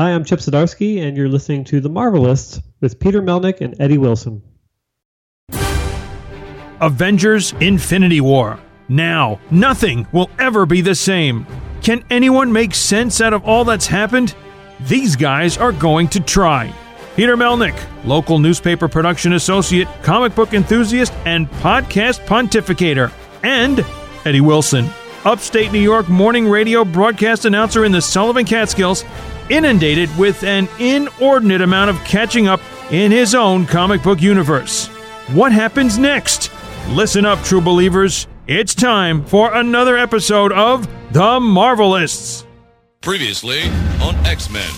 Hi, I'm Chip Zdarsky, and you're listening to The Marvelists with Peter Melnick and Eddie Wilson. Avengers: Infinity War. Now, nothing will ever be the same. Can anyone make sense out of all that's happened? These guys are going to try. Peter Melnick, local newspaper production associate, comic book enthusiast, and podcast pontificator. And Eddie Wilson, upstate New York morning radio broadcast announcer in the Sullivan Catskills, inundated with an inordinate amount of catching up in his own comic book universe. What happens next? Listen up, true believers. It's time for another episode of The Marvelists. Previously on X-Men.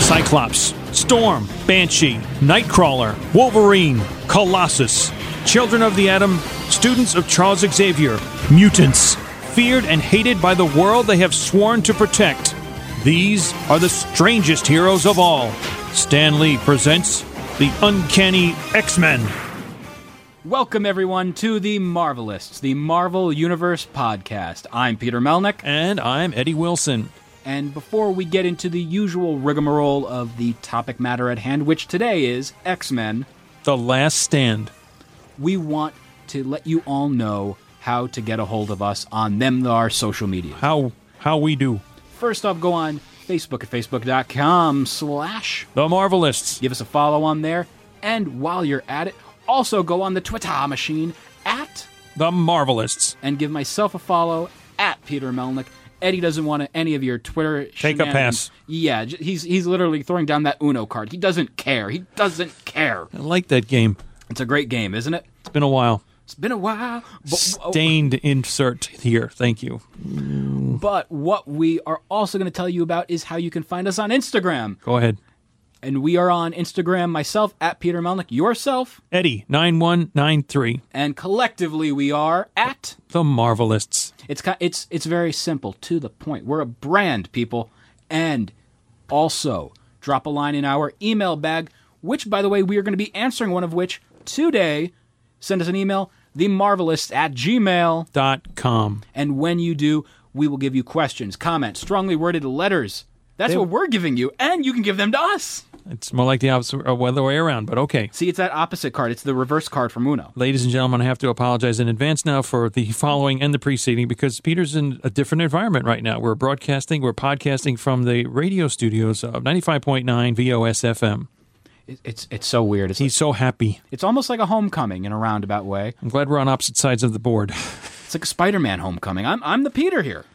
Cyclops, Storm, Banshee, Nightcrawler, Wolverine, Colossus, Children of the Atom, students of Charles Xavier, mutants, feared and hated by the world they have sworn to protect. These are the strangest heroes of all. Stan Lee presents The Uncanny X-Men. Welcome, everyone, to The Marvelists, the Marvel Universe podcast. I'm Peter Melnick. And I'm Eddie Wilson. And before we get into the usual rigmarole of the topic matter at hand, which today is X-Men: The Last Stand, we want to let you all know how to get a hold of us on our social media. How we do. First off, go on Facebook at facebook.com/The Marvelists. Give us a follow on there. And while you're at it, also go on the Twitter machine at The Marvelists. And give myself a follow at Peter Melnick. Eddie doesn't want any of your Twitter shenanigans. Take a pass. Yeah, he's literally throwing down that Uno card. He doesn't care. He doesn't care. I like that game. It's a great game, isn't it? It's been a while. Stained insert here. Thank you. But what we are also going to tell you about is how you can find us on Instagram. Go ahead. And we are on Instagram, myself, at Peter Melnick, yourself, Eddie9193. And collectively we are at The Marvelists. It's very simple, to the point. We're a brand, people. And also, drop a line in our email bag, which, by the way, we are going to be answering one of which today. Send us an email, themarvelists@gmail.com. And when you do, we will give you questions, comments, strongly worded letters. That's what we're giving you, and you can give them to us. It's more like the opposite, or the way around, but okay. See, it's that opposite card. It's the reverse card from Uno. Ladies and gentlemen, I have to apologize in advance now for the following and the preceding, because Peter's in a different environment right now. We're podcasting from the radio studios of 95.9 VOS FM. It's so weird. He's so happy. It's almost like a homecoming in a roundabout way. I'm glad we're on opposite sides of the board. It's like a Spider-Man homecoming. I'm the Peter here.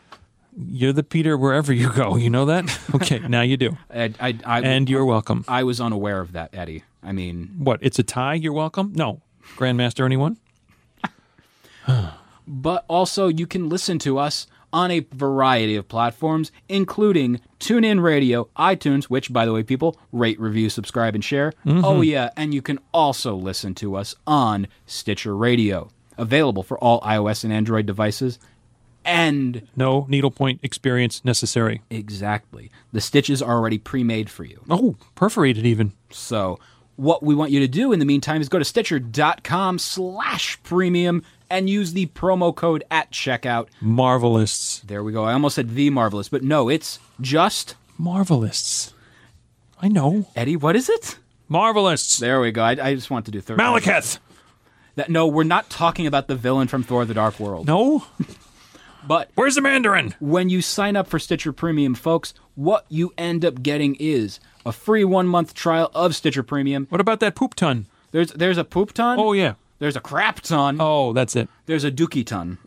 You're the Peter wherever you go. You know that? Okay, now you do. And you're welcome. I was unaware of that, Eddie. I mean... What, it's a tie? You're welcome? No. Grandmaster, anyone? But also, you can listen to us on a variety of platforms, including TuneIn Radio, iTunes, which, by the way, people, rate, review, subscribe, and share. Mm-hmm. Oh, yeah, and you can also listen to us on Stitcher Radio, available for all iOS and Android devices. And no needlepoint experience necessary. Exactly. The stitches are already pre-made for you. Oh, perforated even. So what we want you to do in the meantime is go to stitcher.com/premium and use the promo code at checkout. Marvelists. There we go. I almost said The Marvelists, but no, it's just... Marvelists. I know. Eddie, what is it? Marvelists. There we go. I just want to do third. Malekith. No, we're not talking about the villain from Thor: The Dark World. No? But where's the Mandarin? When you sign up for Stitcher Premium, folks, what you end up getting is a free 1-month trial of Stitcher Premium. What about that poop ton? There's a poop ton? Oh, yeah. There's a crap ton. Oh, that's it. There's a dookie ton.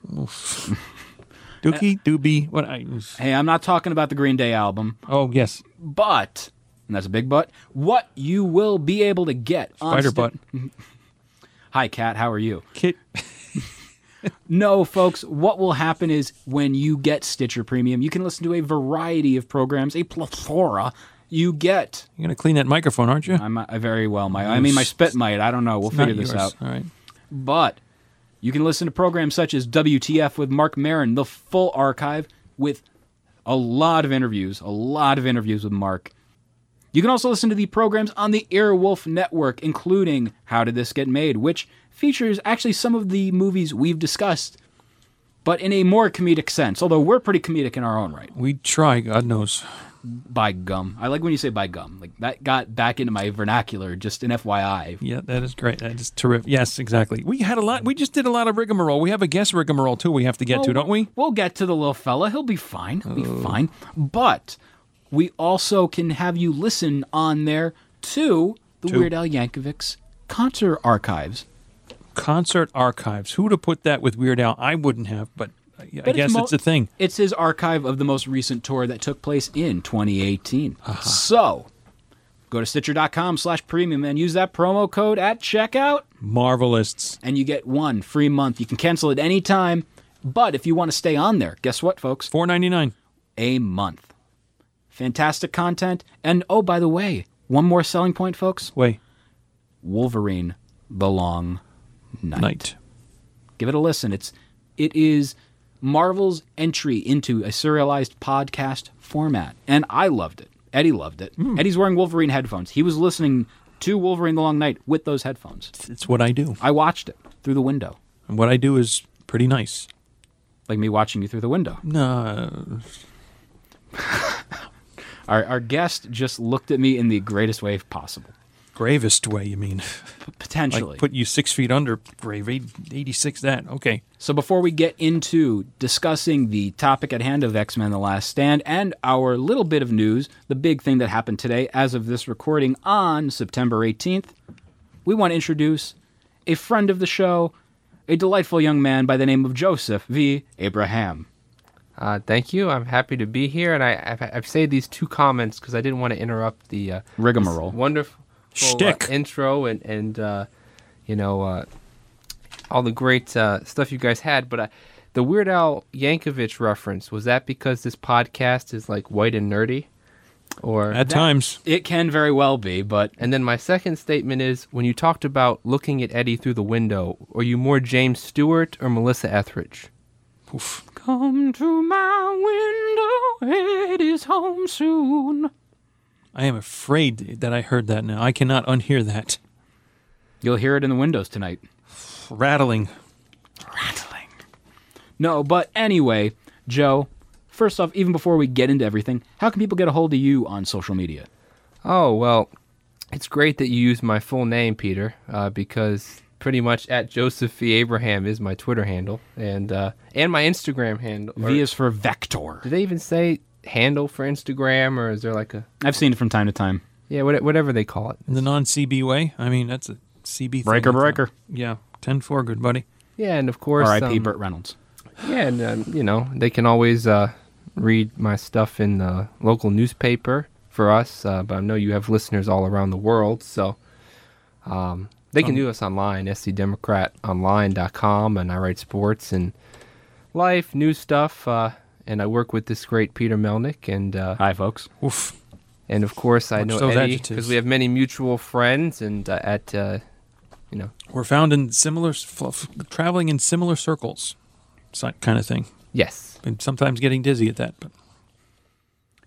Dookie, doobie. Hey, I'm not talking about the Green Day album. Oh, yes. But, and that's a big but, what you will be able to get on Spider butt. Hi, Kat. How are you? Kit. No, folks, what will happen is when you get Stitcher Premium, you can listen to a variety of programs, a plethora. You get... You're going to clean that microphone, aren't you? I very well might. I mean, my spit might. I don't know. We'll figure this out. All right. But you can listen to programs such as WTF with Mark Maron, the full archive with a lot of interviews with Mark. You can also listen to the programs on the Earwolf Network, including How Did This Get Made, which features actually some of the movies we've discussed, but in a more comedic sense, although we're pretty comedic in our own right. We try, God knows. by gum. I like when you say by gum. Like that got back into my vernacular, just an FYI. Yeah, that is great. That is terrific. Yes, exactly. We had a lot. We just did a lot of rigmarole. We have a guest rigmarole, too, we have to get to, don't we? We'll get to the little fella. He'll be fine. He'll be fine. But we also can have you listen on there to the Weird Al Yankovic's Concert Archives. Concert Archives. Who to put that with Weird Al? I wouldn't have, but... I guess it's a thing. It's his archive of the most recent tour that took place in 2018. Uh-huh. So go to Stitcher.com/premium and use that promo code at checkout. Marvelists. And you get 1 free month. You can cancel at any time. But if you want to stay on there, guess what, folks? $4.99 a month. Fantastic content. And oh, by the way, one more selling point, folks. Wait. Wolverine: The Long Night. Give it a listen. It is Marvel's entry into a serialized podcast format. And I loved it. Eddie loved it. Mm. Eddie's wearing Wolverine headphones. He was listening to Wolverine: The Long Night with those headphones. It's what I do. I watched it through the window. And what I do is pretty nice. Like me watching you through the window. No. Our guest just looked at me in the greatest way possible. Gravest way, you mean? Potentially. Like put you 6 feet under, grave, 86 that. Okay. So before we get into discussing the topic at hand of X-Men The Last Stand and our little bit of news, the big thing that happened today as of this recording on September 18th, we want to introduce a friend of the show, a delightful young man by the name of Joseph V. Abraham. Thank you. I'm happy to be here. And I've saved these 2 comments because I didn't want to interrupt the... rigmarole. Wonderful... Shtick. Intro and all the great stuff you guys had, but the Weird Al Yankovic reference, was that because this podcast is like white and nerdy, or at times it can very well be? But and then my second statement is when you talked about looking at Eddie through the window, are you more James Stewart or Melissa Etheridge? Oof. Come to my window, Eddie's home soon. I am afraid that I heard that now. I cannot unhear that. You'll hear it in the windows tonight. Rattling. No, but anyway, Joe, first off, even before we get into everything, how can people get a hold of you on social media? Oh, well, it's great that you use my full name, Peter, because pretty much at Joseph V. Abraham is my Twitter handle and my Instagram handle. V is for Vector. Did they even say... handle for Instagram, or is there like a... I've seen it from time to time. Yeah, whatever they call it. In the non-CB way? I mean, that's a CB thing. Breaker. Yeah, 10-4, good buddy. Yeah, and of course... R.I.P. Burt Reynolds. Yeah, and, they can always read my stuff in the local newspaper for us, but I know you have listeners all around the world, so they can do us online, scdemocratonline.com, and I write sports and life, news stuff, and I work with this great Peter Melnick. And, hi, folks. Oof. And, of course, I know Eddie, because we have many mutual friends. And we're found in similar, traveling in similar circles, kind of thing. Yes. And sometimes getting dizzy at that. But.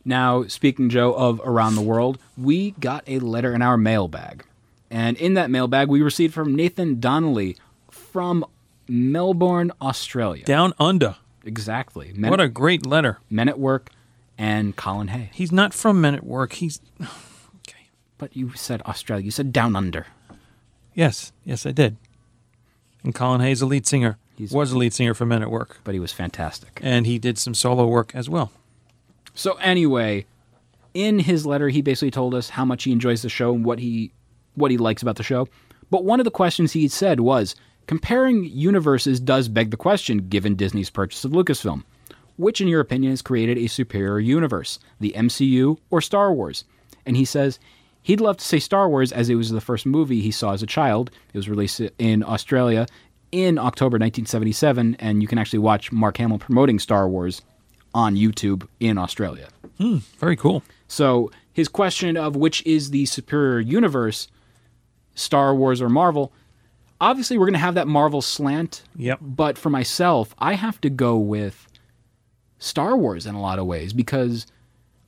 Now, speaking, Joe, of around the world, we got a letter in our mailbag. And in that mailbag, we received from Nathan Donnelly from Melbourne, Australia. Down under. Exactly. What a great letter. Men at Work and Colin Hay. He's not from Men at Work. He's... okay. But you said Australia. You said Down Under. Yes. Yes, I did. And Colin Hay's a lead singer. He was a lead singer for Men at Work. But he was fantastic. And he did some solo work as well. So anyway, in his letter, he basically told us how much he enjoys the show and what he likes about the show. But one of the questions he said was... comparing universes does beg the question, given Disney's purchase of Lucasfilm. Which, in your opinion, has created a superior universe, the MCU or Star Wars? And he says he'd love to say Star Wars, as it was the first movie he saw as a child. It was released in Australia in October 1977, and you can actually watch Mark Hamill promoting Star Wars on YouTube in Australia. Very cool. So his question of which is the superior universe, Star Wars or Marvel... obviously, we're going to have that Marvel slant, yep. But for myself, I have to go with Star Wars in a lot of ways because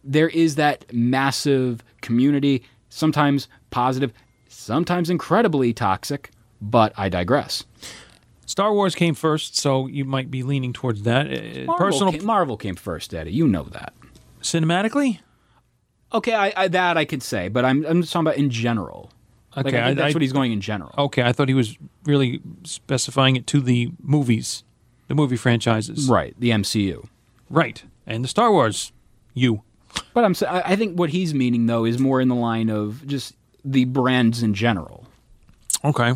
there is that massive community, sometimes positive, sometimes incredibly toxic, but I digress. Star Wars came first, so you might be leaning towards that. Marvel came first, Eddie. You know that. Cinematically? Okay, I that I could say, but I'm just talking about in general. Okay, like, I think that's what he's going in general. Okay, I thought he was really specifying it to the movies, the movie franchises. Right, the MCU. Right, and the Star Wars. But I think what he's meaning though is more in the line of just the brands in general. Okay.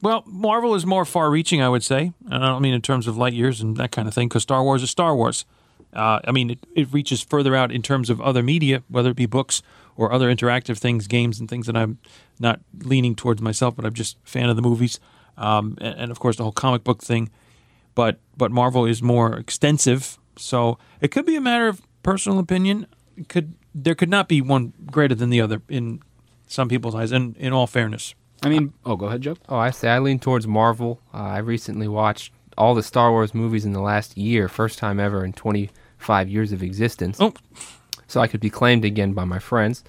Well, Marvel is more far-reaching, I would say. And I don't mean in terms of light years and that kind of thing, because Star Wars is Star Wars. I mean, it reaches further out in terms of other media, whether it be books or other interactive things, games and things that I'm not leaning towards myself, but I'm just a fan of the movies. And of course, the whole comic book thing. But Marvel is more extensive, so it could be a matter of personal opinion. There could not be one greater than the other in some people's eyes, and in all fairness. I mean, go ahead, Joe. Oh, I lean towards Marvel. I recently watched all the Star Wars movies in the last year, first time ever in 25 years of existence. Oh. So I could be claimed again by my friends.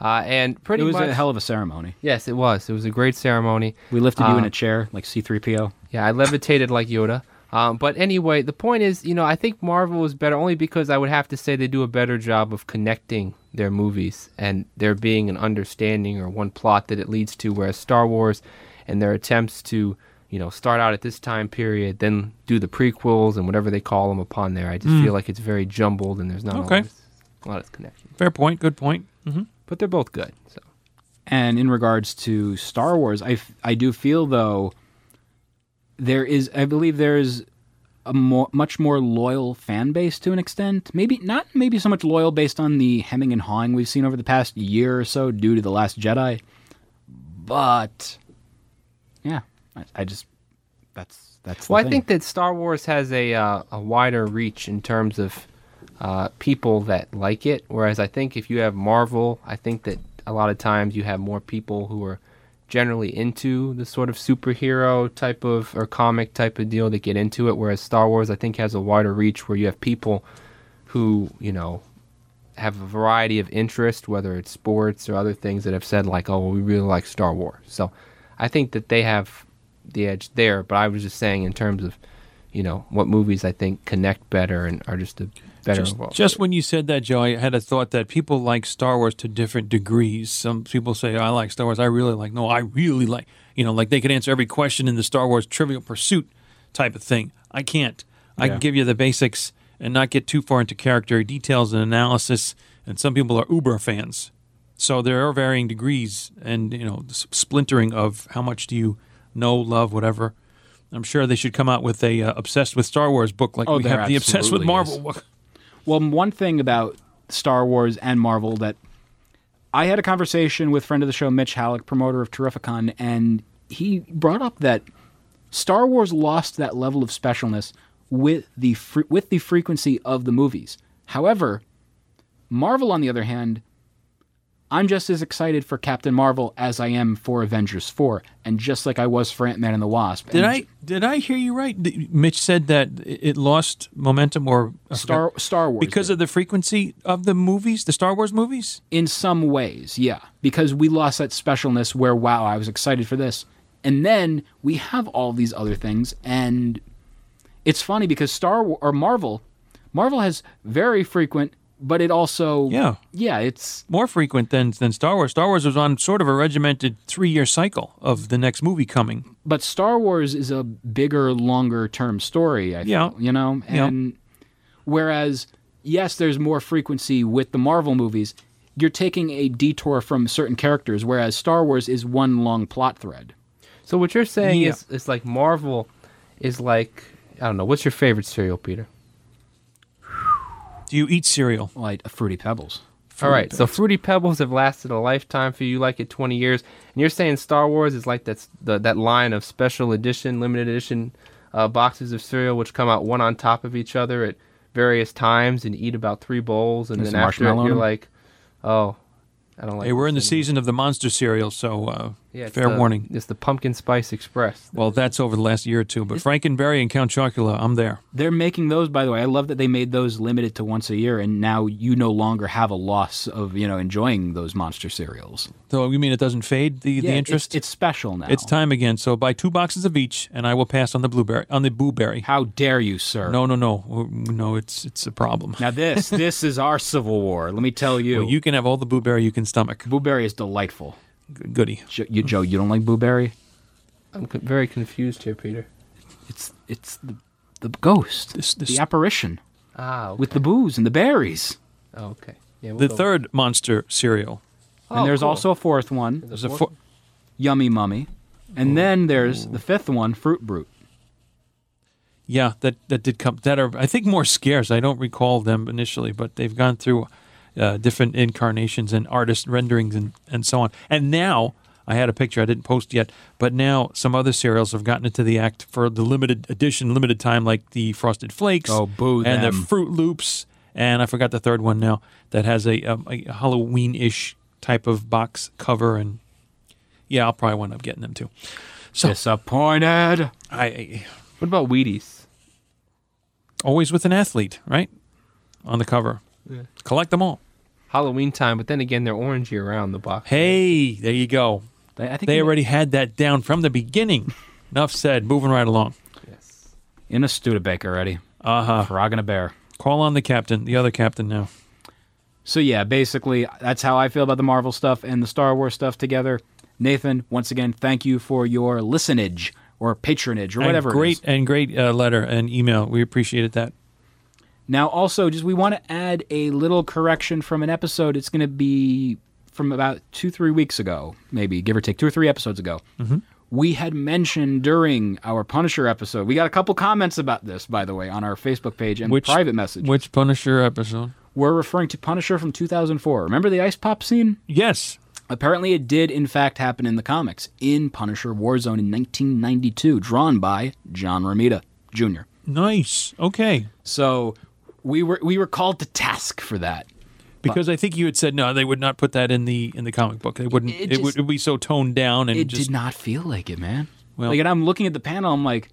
And pretty much... It was a hell of a ceremony. Yes, it was. It was a great ceremony. We lifted you in a chair, like C-3PO. Yeah, I levitated like Yoda. But anyway, the point is, you know, I think Marvel is better only because I would have to say they do a better job of connecting their movies and there being an understanding or one plot that it leads to, whereas Star Wars and their attempts to, you know, start out at this time period, then do the prequels and whatever they call them upon there. I just feel like it's very jumbled and there's not a lot of connection. Fair point, good point. Mm-hmm. But they're both good. So. And in regards to Star Wars, I do feel, though... I believe there is a much more loyal fan base to an extent. Maybe not so much loyal based on the hemming and hawing we've seen over the past year or so due to The Last Jedi. But, yeah, I think that Star Wars has a wider reach in terms of people that like it, whereas I think if you have Marvel, I think that a lot of times you have more people who are generally into the sort of superhero type of or comic type of deal that get into it, whereas Star Wars I think has a wider reach where you have people who, you know, have a variety of interest, whether it's sports or other things that have said like, oh, well, we really like Star Wars. So I think that they have the edge there, but I was just saying in terms of, you know, what movies I think connect better and are just a better... Just when you said that, Joe, I had a thought that people like Star Wars to different degrees. Some people say, I like Star Wars, I really like... You know, like they could answer every question in the Star Wars Trivial Pursuit type of thing. I can't. I can give you the basics and not get too far into character details and analysis, and some people are uber fans. So there are varying degrees and, you know, the splintering of how much do you know, love, whatever... I'm sure they should come out with a Obsessed with Star Wars book like we have the Obsessed with Marvel book. Well, one thing about Star Wars and Marvel that I had a conversation with friend of the show, Mitch Halleck, promoter of Terrificon, and he brought up that Star Wars lost that level of specialness with the frequency of the movies. However, Marvel, on the other hand, I'm just as excited for Captain Marvel as I am for Avengers 4, and just like I was for Ant-Man and the Wasp. Did I hear you right? Mitch said that it lost momentum or... Star Wars. Because of the frequency of the movies, the Star Wars movies? In some ways, yeah. Because we lost that specialness where, wow, I was excited for this. And then we have all these other things, and it's funny because Marvel has very frequent... But it also... Yeah, it's... More frequent than Star Wars. Star Wars was on sort of a regimented 3-year cycle of the next movie coming. But Star Wars is a bigger, longer-term story, I think, you know? And whereas, yes, there's more frequency with the Marvel movies, you're taking a detour from certain characters, whereas Star Wars is one long plot thread. So what you're saying is it's like Marvel is like... I don't know. What's your favorite cereal, Peter? Do you eat cereal? Like Fruity Pebbles. So Fruity Pebbles have lasted a lifetime for you, like it 20 years. And you're saying Star Wars is like that line of special edition, limited edition boxes of cereal which come out one on top of each other at various times and eat about 3 bowls. And then after it, you're like, oh, I don't like it. Hey, we're in the season of the monster cereal, so Yeah, Fair warning. It's the Pumpkin Spice Express. Well, that's over the last year or two, but Frankenberry and Count Chocula, I'm there. They're making those, by the way. I love that they made those limited to once a year, and now you no longer have a loss of, you know, enjoying those monster cereals. So you mean it doesn't fade the interest? It's special now. It's time again, so buy 2 boxes of each, and I will pass on the Boo Berry. How dare you, sir? No, it's a problem. Now this is our Civil War, let me tell you. Well, you can have all the Boo Berry you can stomach. Boo Berry is delightful. Goody. Joe, you don't like Boo Berry? I'm very confused here, Peter. It's the ghost, the apparition. Ah, okay. With the boos and the berries. Oh, okay. Yeah, the third monster cereal. Oh, and there's also a fourth one. There's a Yummy Mummy. And then there's the fifth one, Fruit Brute. Yeah, that did come. That are, I think, more scarce. I don't recall them initially, but they've gone through different incarnations and artist renderings and so on. And now, I had a picture I didn't post yet, but now some other cereals have gotten into the act for the limited edition, limited time, like the Frosted Flakes. Oh, boo them. And the Fruit Loops. And I forgot the third one now that has a Halloween-ish type of box cover. And yeah, I'll probably wind up getting them too. So, disappointed. What about Wheaties? Always with an athlete, right? On the cover. Yeah. Collect them all. Halloween time, but then again, they're orange year-round, the box. Hey, there you go. I think they already had that down from the beginning. Enough said. Moving right along. Yes. In a Studebaker, Eddie. Uh-huh. Frog and a bear. Call on the captain, the other captain now. So yeah, basically, that's how I feel about the Marvel stuff and the Star Wars stuff together. Nathan, once again, thank you for your listenage or patronage or whatever it is. And great letter and email. We appreciated that. Now, also, we want to add a little correction from an episode. It's going to be from about 2-3 weeks ago, maybe, give or take, 2 or 3 episodes ago. Mm-hmm. We had mentioned during our Punisher episode, we got a couple comments about this, by the way, on our Facebook page and private message. Which Punisher episode? We're referring to Punisher from 2004. Remember the ice pop scene? Yes. Apparently, it did, in fact, happen in the comics, in Punisher Warzone in 1992, drawn by John Romita Jr. Nice. Okay. So We were called to task for that. Because I think you had said, no, they would not put that in the comic book. They wouldn't. It would be so toned down. And it did not feel like it, man. Well, and I'm looking at the panel, I'm like,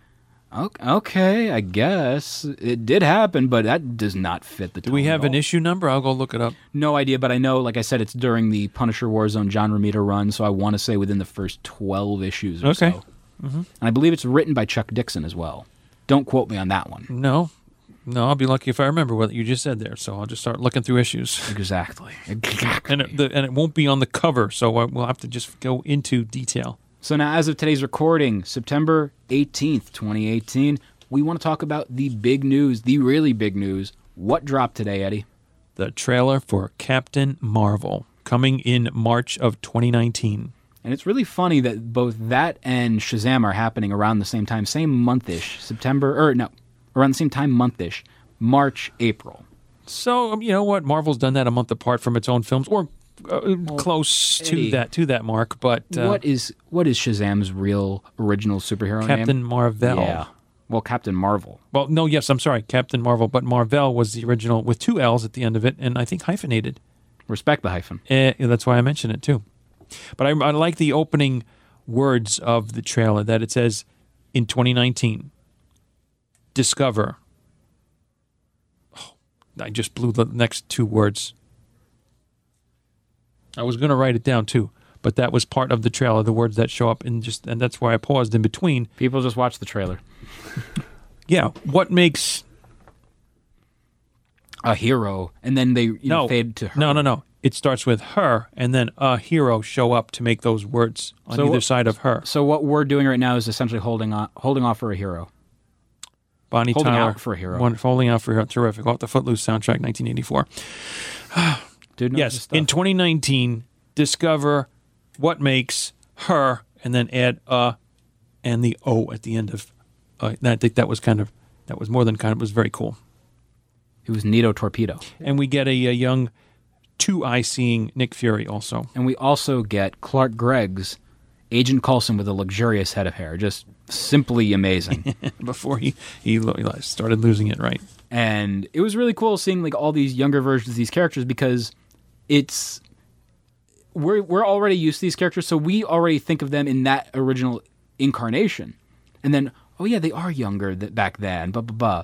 okay, I guess it did happen, but that does not fit the tone. Do we have an issue number? I'll go look it up. No idea, but I know, like I said, it's during the Punisher Warzone John Romita run, so I want to say within the first 12 issues or so. Okay. Mm-hmm. And I believe it's written by Chuck Dixon as well. Don't quote me on that one. No, I'll be lucky if I remember what you just said there, so I'll just start looking through issues. Exactly. And it won't be on the cover, so we'll have to just go into detail. So now, as of today's recording, September 18th, 2018, we want to talk about the big news, the really big news. What dropped today, Eddie? The trailer for Captain Marvel, coming in March of 2019. And it's really funny that both that and Shazam are happening around the same time, same month-ish, around the same time, month-ish, March, April. So, you know what? Marvel's done that a month apart from its own films, or close to that mark. But what is Shazam's real original superhero name? Captain Marvel. Yeah. Well, Captain Marvel. Well, no, yes, I'm sorry, Captain Marvel. But Marvel was the original with 2 L's at the end of it, and I think hyphenated. Respect the hyphen. That's why I mentioned it, too. But I like the opening words of the trailer, that it says, in 2019... discover. Oh, I just blew the next 2 words. I was going to write it down too, but that was part of the trailer, the words that show up, and that's why I paused in between. People just watch the trailer. Yeah, what makes a hero, and then they fade to her. No. It starts with her, and then a hero show up to make those words on either side of her. So what we're doing right now is essentially holding off for a hero. Bonnie Tyler. Holding out for a hero. Holding out for a hero. Terrific. Off the Footloose soundtrack, 1984. Dude, yes. In 2019, discover what makes her, and then add and the O at the end of. I think that was more than kind of, it was very cool. It was Neato Torpedo. And we get a young, 2-eye-seeing Nick Fury also. And we also get Clark Gregg's Agent Coulson with a luxurious head of hair. Just simply amazing. Before he started losing it, right? And it was really cool seeing all these younger versions of these characters, because it's we're already used to these characters, so we already think of them in that original incarnation. And then, oh yeah, they are younger back then, blah, blah, blah.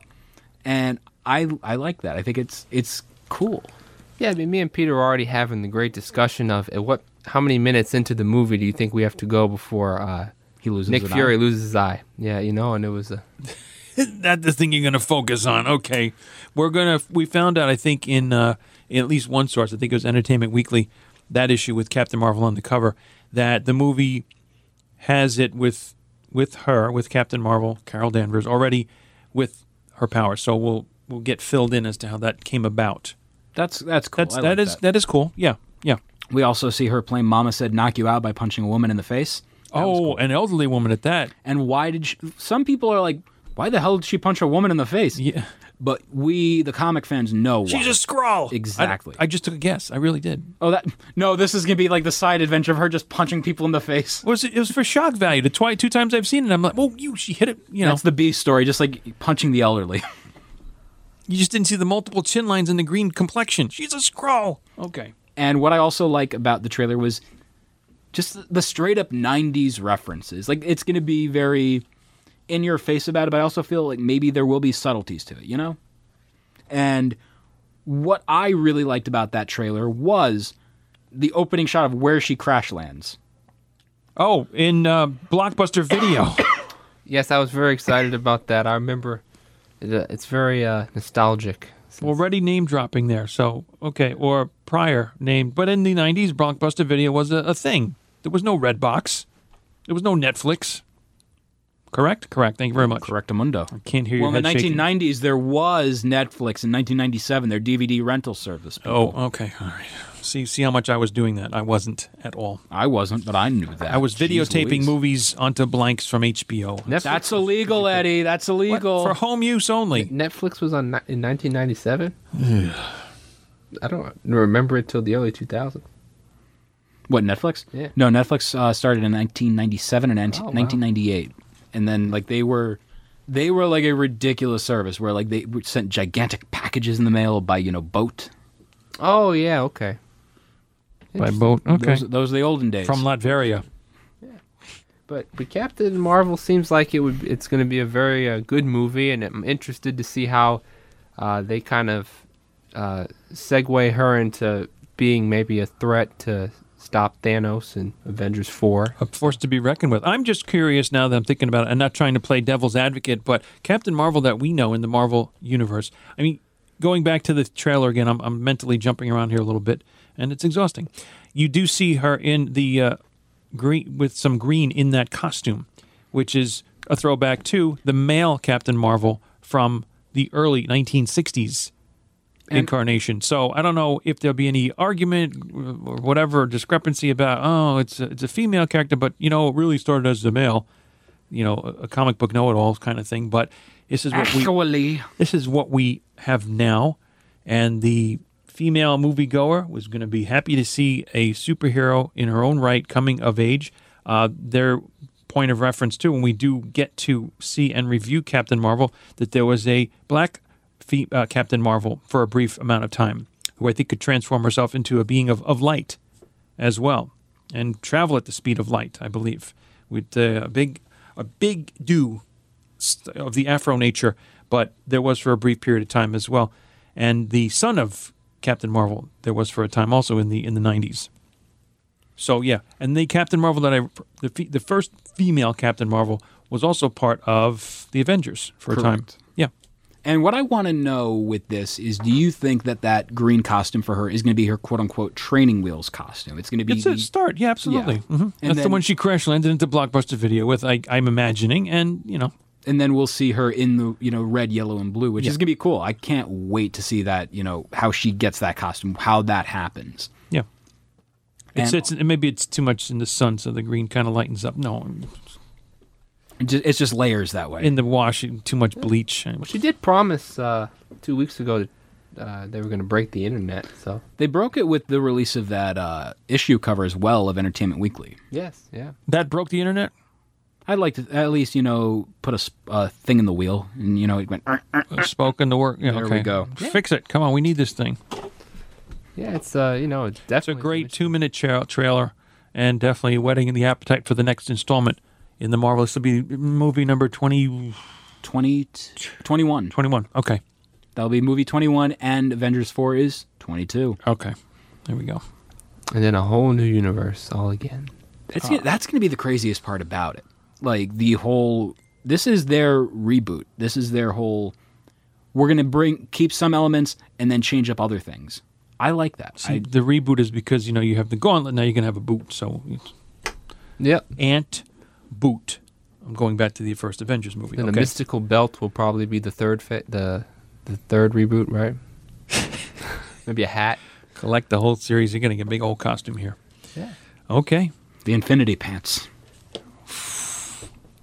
And I like that. I think it's cool. Yeah, I mean, me and Peter are already having the great discussion of how many minutes into the movie do you think we have to go before Nick Fury loses his eye? Yeah, you know, and it was a... That's the thing you're going to focus on. Okay, we found out, I think, in at least one source, I think it was Entertainment Weekly, that issue with Captain Marvel on the cover, that the movie has it with Captain Marvel, Carol Danvers, already with her power. So we'll get filled in as to how that came about. That's cool. That is cool. Yeah, yeah. We also see her playing Mama Said Knock You Out by punching a woman in the face. Cool. An elderly woman at that. And why did she, some people are like, why the hell did she punch a woman in the face? Yeah. But we, the comic fans, know why. She's a Skrull. Exactly. I just took a guess. I really did. This is going to be like the side adventure of her just punching people in the face. It was for shock value. Two times I've seen it, I'm like, she hit it. You know, that's the B story, just like punching the elderly. You just didn't see the multiple chin lines and the green complexion. She's a Skrull. Okay. And what I also like about the trailer was just the straight-up 90s references. Like, it's going to be very in-your-face about it, but I also feel like maybe there will be subtleties to it, you know? And what I really liked about that trailer was the opening shot of where she crash lands. Oh, in Blockbuster Video. Yes, I was very excited about that. I remember... It's very nostalgic. Already name dropping there, so okay, or prior name. But in the 90s, Blockbuster Video was a thing. There was no Redbox. There was no Netflix. Correct? Correct. Thank you very much. Correctamundo. I can't hear your head shaking. Well, in the 1990s, there was Netflix. In 1997, their DVD rental service. People. Oh, okay. All right. See how much I was doing that? I wasn't at all. I wasn't, but I knew that. I was videotaping movies onto blanks from HBO. Netflix. That's illegal, Eddie. That's illegal. What? For home use only. Netflix was on in 1997? I don't remember it till the early 2000s. What, Netflix? Yeah. No, Netflix started in 1997 and 1998. Wow. And then they were like a ridiculous service where like they sent gigantic packages in the mail by, you know, boat. Oh, yeah, okay. By boat, okay. Those are the olden days. From Latveria. Yeah. But Captain Marvel seems like it's going to be a very good movie, and I'm interested to see how they kind of segue her into being maybe a threat to stop Thanos in Avengers 4. A force to be reckoned with. I'm just curious now that I'm thinking about it. I'm not trying to play devil's advocate, but Captain Marvel that we know in the Marvel universe, I mean, going back to the trailer again, I'm mentally jumping around here a little bit, and it's exhausting. You do see her in the green with some green in that costume, which is a throwback to the male Captain Marvel from the early 1960s incarnation. So I don't know if there'll be any argument or whatever discrepancy about, it's a female character, but you know, it really started as a male, you know, a comic book know-it-all kind of thing, but. This is what we have now, and the female moviegoer was going to be happy to see a superhero in her own right coming of age. Their point of reference, too, when we do get to see and review Captain Marvel, that there was a black Captain Marvel for a brief amount of time, who I think could transform herself into a being of light as well, and travel at the speed of light, I believe, with a big do of the Afro nature, but there was for a brief period of time as well. And the son of Captain Marvel, there was for a time also in the 90s. So yeah, and the Captain Marvel that the first female Captain Marvel was also part of the Avengers for a time. Yeah. And what I want to know with this is, do you think that green costume for her is going to be her quote-unquote training wheels costume? It's going to be... It's a start. Yeah, absolutely. Yeah. Mm-hmm. And that's the one she crash landed into Blockbuster Video with, I'm imagining, and, you know... And then we'll see her in the, you know, red, yellow, and blue, which is going to be cool. I can't wait to see that, you know, how she gets that costume, how that happens. Yeah. Maybe it's too much in the sun, so the green kind of lightens up. No. It's just layers that way. In the wash, too much bleach. Well, she did promise 2 weeks ago that they were going to break the internet. So they broke it with the release of that issue cover as well of Entertainment Weekly. Yes, yeah. That broke the internet? I'd like to at least, you know, put a thing in the wheel, and, you know, it went... Spoke in the work. Yeah, there we go. Yeah. Fix it. Come on, we need this thing. Yeah, it's it's definitely it's a great 2-minute trailer, and definitely whetting the appetite for the next installment in the Marvelous. It'll be movie number 21. 21. Okay, that'll be movie 21, and Avengers 4 is 22. Okay, there we go. And then a whole new universe all again. That's going to be the craziest part about it. Like the whole. This is their reboot. This is their whole. We're going to keep some elements and then change up other things. I like that. See, the reboot is because you have the gauntlet, now you're going to have a boot. So, yep. Ant boot. I'm going back to the first Avengers movie. And the mystical belt will probably be the third reboot, right? Maybe a hat. Collect the whole series. You're going to get a big old costume here. Yeah. Okay. The Infinity Pants.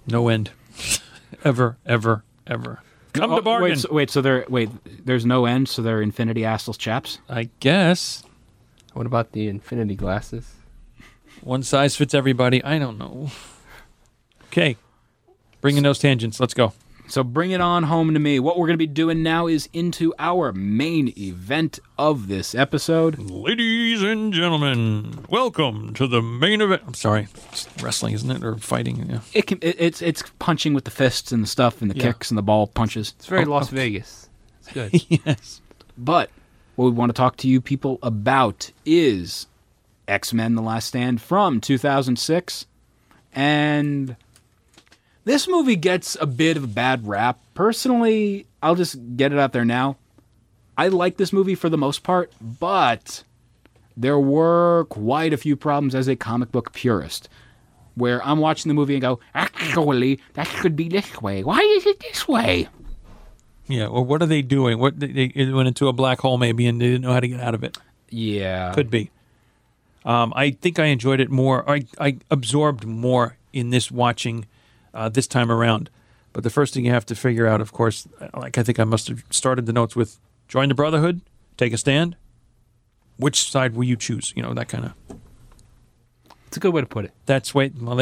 No end. Ever. Come to bargain. There's no end, so they're Infinity Assless Chaps? I guess. What about the Infinity Glasses? One size fits everybody. I don't know. Okay. Bringing those tangents. Let's go. So bring it on home to me. What we're going to be doing now is into our main event of this episode. Ladies and gentlemen, welcome to the main event. I'm sorry, it's wrestling, isn't it, or fighting? Yeah. It's punching with the fists and the stuff and the kicks and the ball punches. It's very Las Vegas. It's good. Yes. But what we want to talk to you people about is X-Men: The Last Stand from 2006, and this movie gets a bit of a bad rap. Personally, I'll just get it out there now. I like this movie for the most part, but there were quite a few problems as a comic book purist, where I'm watching the movie and go, actually, that should be this way. Why is it this way? Yeah, well, what are they doing? It went into a black hole maybe and they didn't know how to get out of it. Yeah. Could be. I think I enjoyed it more. I absorbed more in this watching this time around. But the first thing you have to figure out, of course, like I think I must have started the notes with, join the Brotherhood, take a stand. Which side will you choose? That kind of. It's a good way to put it. They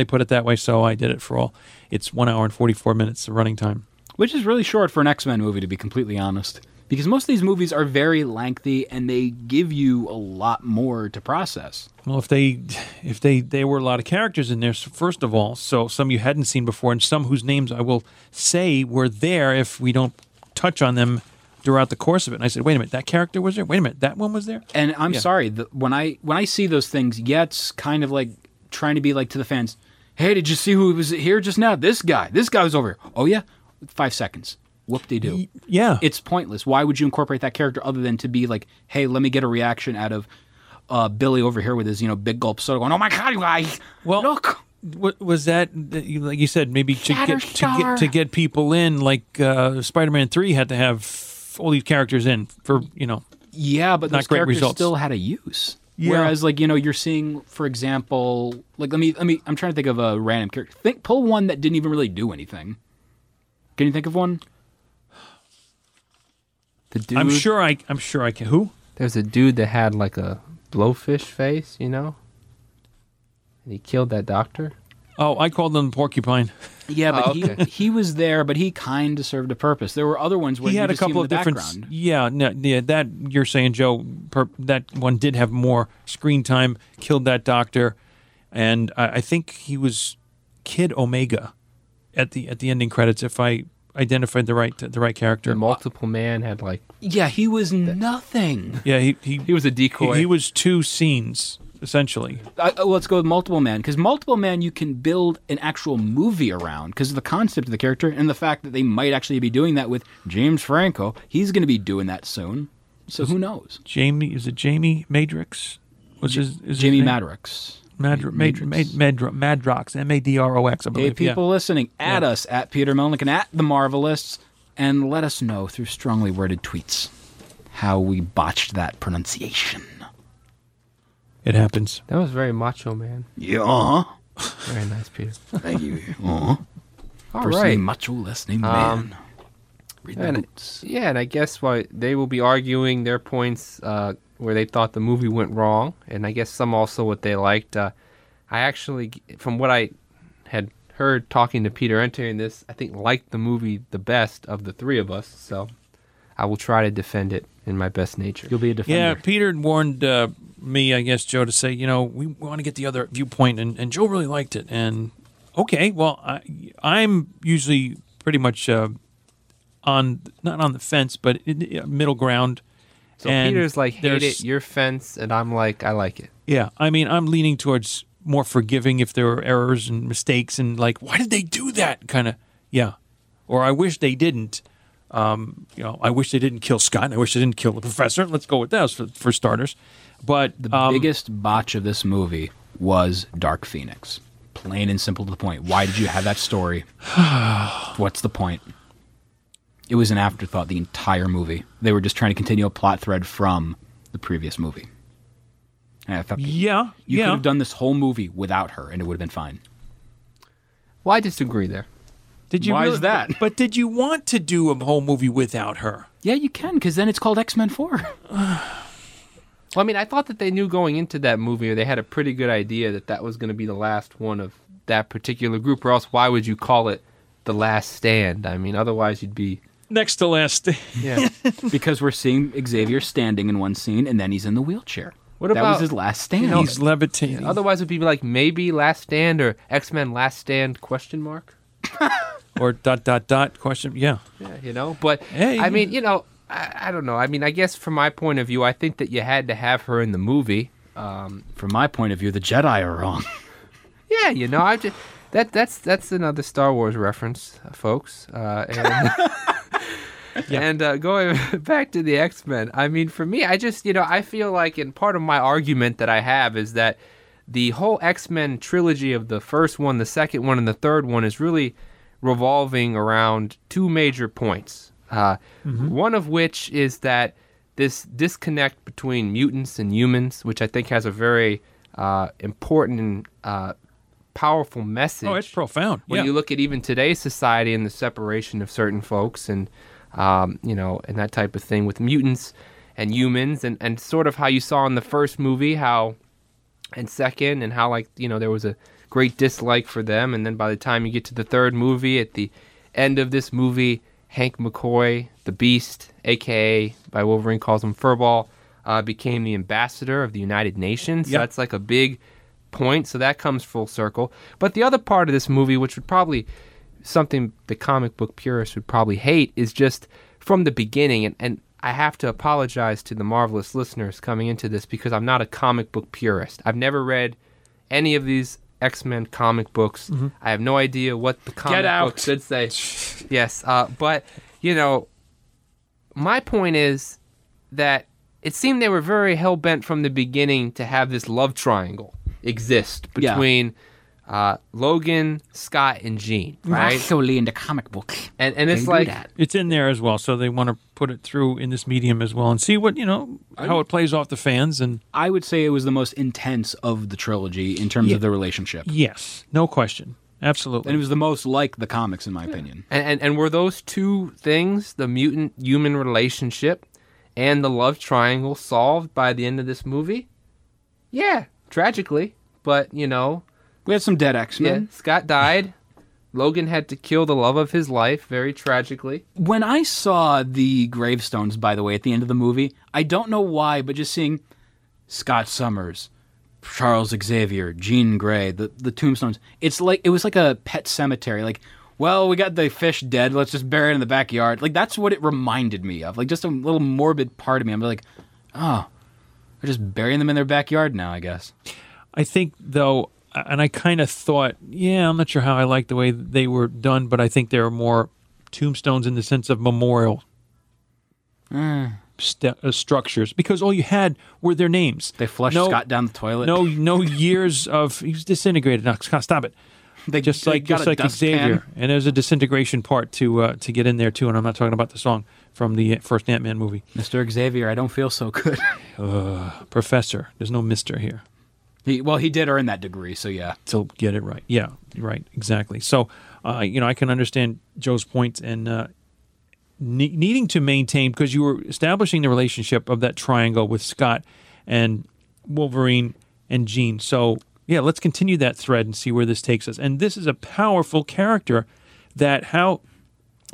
put it that way, so I did it for all. It's 1 hour and 44 minutes of running time. Which is really short for an X-Men movie, to be completely honest. Because most of these movies are very lengthy, and they give you a lot more to process. Well, if they were a lot of characters in there, first of all, so some you hadn't seen before, and some whose names I will say were there if we don't touch on them throughout the course of it. And I said, wait a minute, that character was there? Wait a minute, that one was there? And I'm sorry, when I see those things, it's kind of like trying to be like to the fans, hey, did you see who was here just now? This guy was over here. Oh, yeah? 5 seconds. Whoop-de-doo. Yeah. It's pointless. Why would you incorporate that character other than to be like, hey, let me get a reaction out of Billy over here with his, big gulp soda going, oh my God, guys, look. What was that, like you said, maybe to get people in, like Spider-Man 3 had to have all these characters in for, Yeah, but those characters still had a use. Yeah. Whereas, you're seeing, for example, like let me, I'm trying to think of a random character. Pull one that didn't even really do anything. Can you think of one? The dude, I'm sure I can. Who? There's a dude that had like a blowfish face, and he killed that doctor. Oh, I called him Porcupine. Yeah, but he was there, but he kind of served a purpose. There were other ones where he had a couple of different. Yeah, that you're saying, Joe. That one did have more screen time. Killed that doctor, and I think he was Kid Omega at the ending credits. If I identified the right character. The multiple man had like... Yeah, he was nothing. Yeah, he was a decoy. He was two scenes, essentially. Let's go with multiple man, because multiple man you can build an actual movie around because of the concept of the character and the fact that they might actually be doing that with James Franco. He's going to be doing that soon, so who knows? Jamie Madrox? Jamie Madrox. Madrox, M-A-D-R-O-X, I believe. Hey, people listening, add us at Peter Melnick and at The Marvelists, and let us know through strongly worded tweets how we botched that pronunciation. It happens. That was very macho, man. Yeah. Uh-huh. Very nice, Peter. Thank you. Uh-huh. All right. Macho listening man. Read the notes. Yeah, and I guess why they will be arguing their points where they thought the movie went wrong, and I guess some also what they liked. I actually, from what I had heard talking to Peter entering this, I think liked the movie the best of the three of us, so I will try to defend it in my best nature. You'll be a defender. Yeah, Peter warned me, I guess, Joe, to say, you know, we want to get the other viewpoint, and Joe really liked it. And okay, well, I'm usually pretty much on, not on the fence, but middle ground. So and Peter's like, hate it, your fence, and I'm like, I like it. Yeah, I mean, I'm leaning towards more forgiving if there were errors and mistakes and like, why did they do that kind of, yeah. Or I wish they didn't. You know, I wish they didn't kill Scott. I wish they didn't kill the professor. Let's go with that for starters. But the biggest botch of this movie was Dark Phoenix. Plain and simple to the point. Why did you have that story? What's the point? It was an afterthought the entire movie. They were just trying to continue a plot thread from the previous movie. And I thought, yeah, you could have done this whole movie without her, and it would have been fine. Well, I disagree there. Why is that? But did you want to do a whole movie without her? Yeah, you can, because then it's called X-Men 4. Well, I mean, I thought that they knew going into that movie, or they had a pretty good idea that that was going to be the last one of that particular group, or else why would you call it The Last Stand? I mean, otherwise you'd be... Next to last stand. Yeah, because we're seeing Xavier standing in one scene, and then he's in the wheelchair. That was his last stand. You know, he's levitating. Otherwise it would be like, maybe Last Stand, or X-Men Last Stand, question mark? Or ... question, yeah, you know, but hey. I mean, you know, I don't know. I mean, I guess from my point of view, I think that you had to have her in the movie. From my point of view, the Jedi are wrong. Yeah, you know, I just that's another Star Wars reference, folks. And going back to the X-Men, I mean, for me, I just, you know, I feel like, and part of my argument that I have is that the whole X-Men trilogy of the first one, the second one, and the third one is really revolving around two major points. One of which is that this disconnect between mutants and humans, which I think has a very important and powerful message. Oh, it's profound. When you look at even today's society and the separation of certain folks and, you know, and that type of thing with mutants and humans, and sort of how you saw in the first movie how... And second, and how, like, you know, there was a great dislike for them. And then by the time you get to the third movie, at the end of this movie, Hank McCoy, the Beast, a.k.a. by Wolverine calls him Furball, became the ambassador of the United Nations. So that's like a big point. So that comes full circle. But the other part of this movie, which would probably something the comic book purists would probably hate, is just from the beginning. And I have to apologize to the marvelous listeners coming into this because I'm not a comic book purist. I've never read any of these X-Men comic books. I have no idea what the comic book should say. Yes, but, you know, my point is that it seemed they were very hell-bent from the beginning to have this love triangle exist between Logan, Scott, and Jean, right? Solely in the comic book, and it's like it's in there as well. So they want to put it through in this medium as well, and see what, you know, how it plays off the fans. And I would say it was the most intense of the trilogy in terms of the relationship. Yes, no question, absolutely. And it was the most like the comics, in my opinion. And were those two things, the mutant human relationship and the love triangle, solved by the end of this movie? Yeah, tragically, but you know. We had some dead X-Men. Yeah, Scott died. Logan had to kill the love of his life, very tragically. When I saw the gravestones, by the way, at the end of the movie, I don't know why, but just seeing Scott Summers, Charles Xavier, Jean Grey, the tombstones, it's like it was like a pet cemetery. Like, well, we got the fish dead, let's just bury it in the backyard. Like, that's what it reminded me of. Like, just a little morbid part of me. I'm like, oh, we're just burying them in their backyard now, I guess. I think, though... And I kind of thought, yeah, I'm not sure how I liked the way they were done, but I think there are more tombstones in the sense of memorial structures, because all you had were their names. They flushed Scott down the toilet. No years of, he was disintegrated. No, Scott, stop it. Just like Xavier. And there's a disintegration part to get in there, too, and I'm not talking about the song from the first Ant-Man movie. Mr. Xavier, I don't feel so good. Professor, there's no mister here. He did earn that degree, so yeah. So get it right. Yeah, right, exactly. So, you know, I can understand Joe's point and needing to maintain, because you were establishing the relationship of that triangle with Scott and Wolverine and Jean. So, yeah, let's continue that thread and see where this takes us. And this is a powerful character that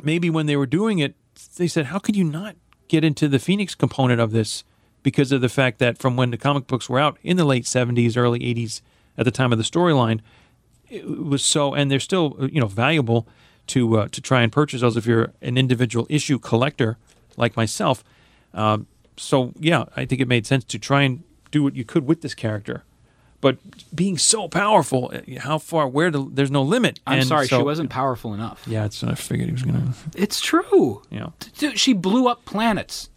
maybe when they were doing it, they said, how could you not get into the Phoenix component of this because of the fact that from when the comic books were out in the late 70s, early 80s, at the time of the storyline, it was so, and they're still, you know, valuable to try and purchase those if you're an individual issue collector like myself. So, yeah, I think it made sense to try and do what you could with this character. But being so powerful, how far, where, to, there's no limit. I'm and sorry, so, she wasn't powerful enough. Yeah, it's, I figured he was going to... It's true. Yeah. Dude, she blew up planets.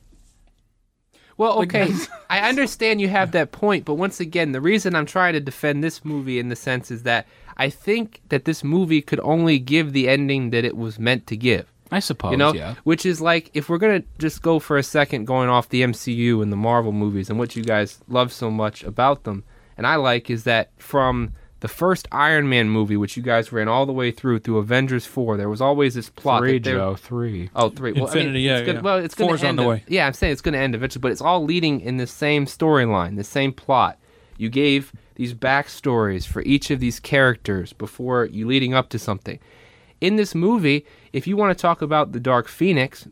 Well, okay, I understand you have that point, but once again, the reason I'm trying to defend this movie in the sense is that I think that this movie could only give the ending that it was meant to give. I suppose, you know, yeah. Which is like, if we're going to just go for a second going off the MCU and the Marvel movies and what you guys love so much about them, and I like, is that from the first Iron Man movie, which you guys ran all the way through Avengers 4, there was always this plot. Three. Well, Infinity, I mean, yeah. Well, it's going to end. Yeah, I'm saying it's going to end eventually, but it's all leading in the same storyline, the same plot. You gave these backstories for each of these characters before you leading up to something. In this movie, if you want to talk about the Dark Phoenix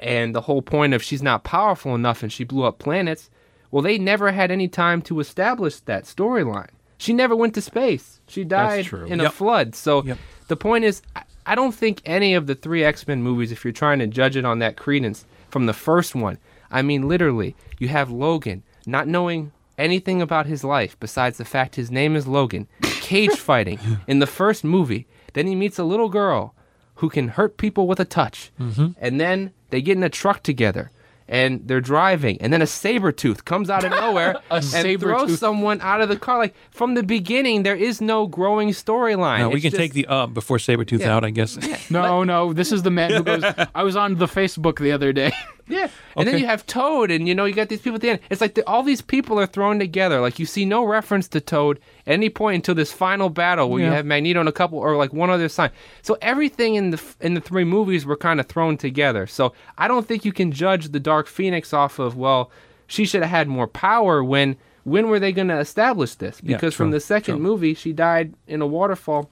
and the whole point of she's not powerful enough and she blew up planets, well, they never had any time to establish that storyline. She never went to space. She died in a flood. So the point is, I don't think any of the three X-Men movies, if you're trying to judge it on that credence from the first one, I mean, literally, you have Logan not knowing anything about his life besides the fact his name is Logan, cage fighting in the first movie. Then he meets a little girl who can hurt people with a touch. Mm-hmm. And then they get in a truck together, and they're driving. And then a saber tooth comes out of nowhere and throws someone out of the car. Like, from the beginning, there is no growing storyline. No, we can just take the before Sabretooth out, I guess. Yeah. No, this is the man who goes, I was on the Facebook the other day. Yeah, and then you have Toad, and, you know, you got these people at the end. It's like all these people are thrown together. Like, you see no reference to Toad at any point until this final battle where you have Magneto and a couple, or like one other sign. So everything in the three movies were kind of thrown together. So I don't think you can judge the Dark Phoenix off of, well, she should have had more power when were they going to establish this? Because from the second movie, she died in a waterfall.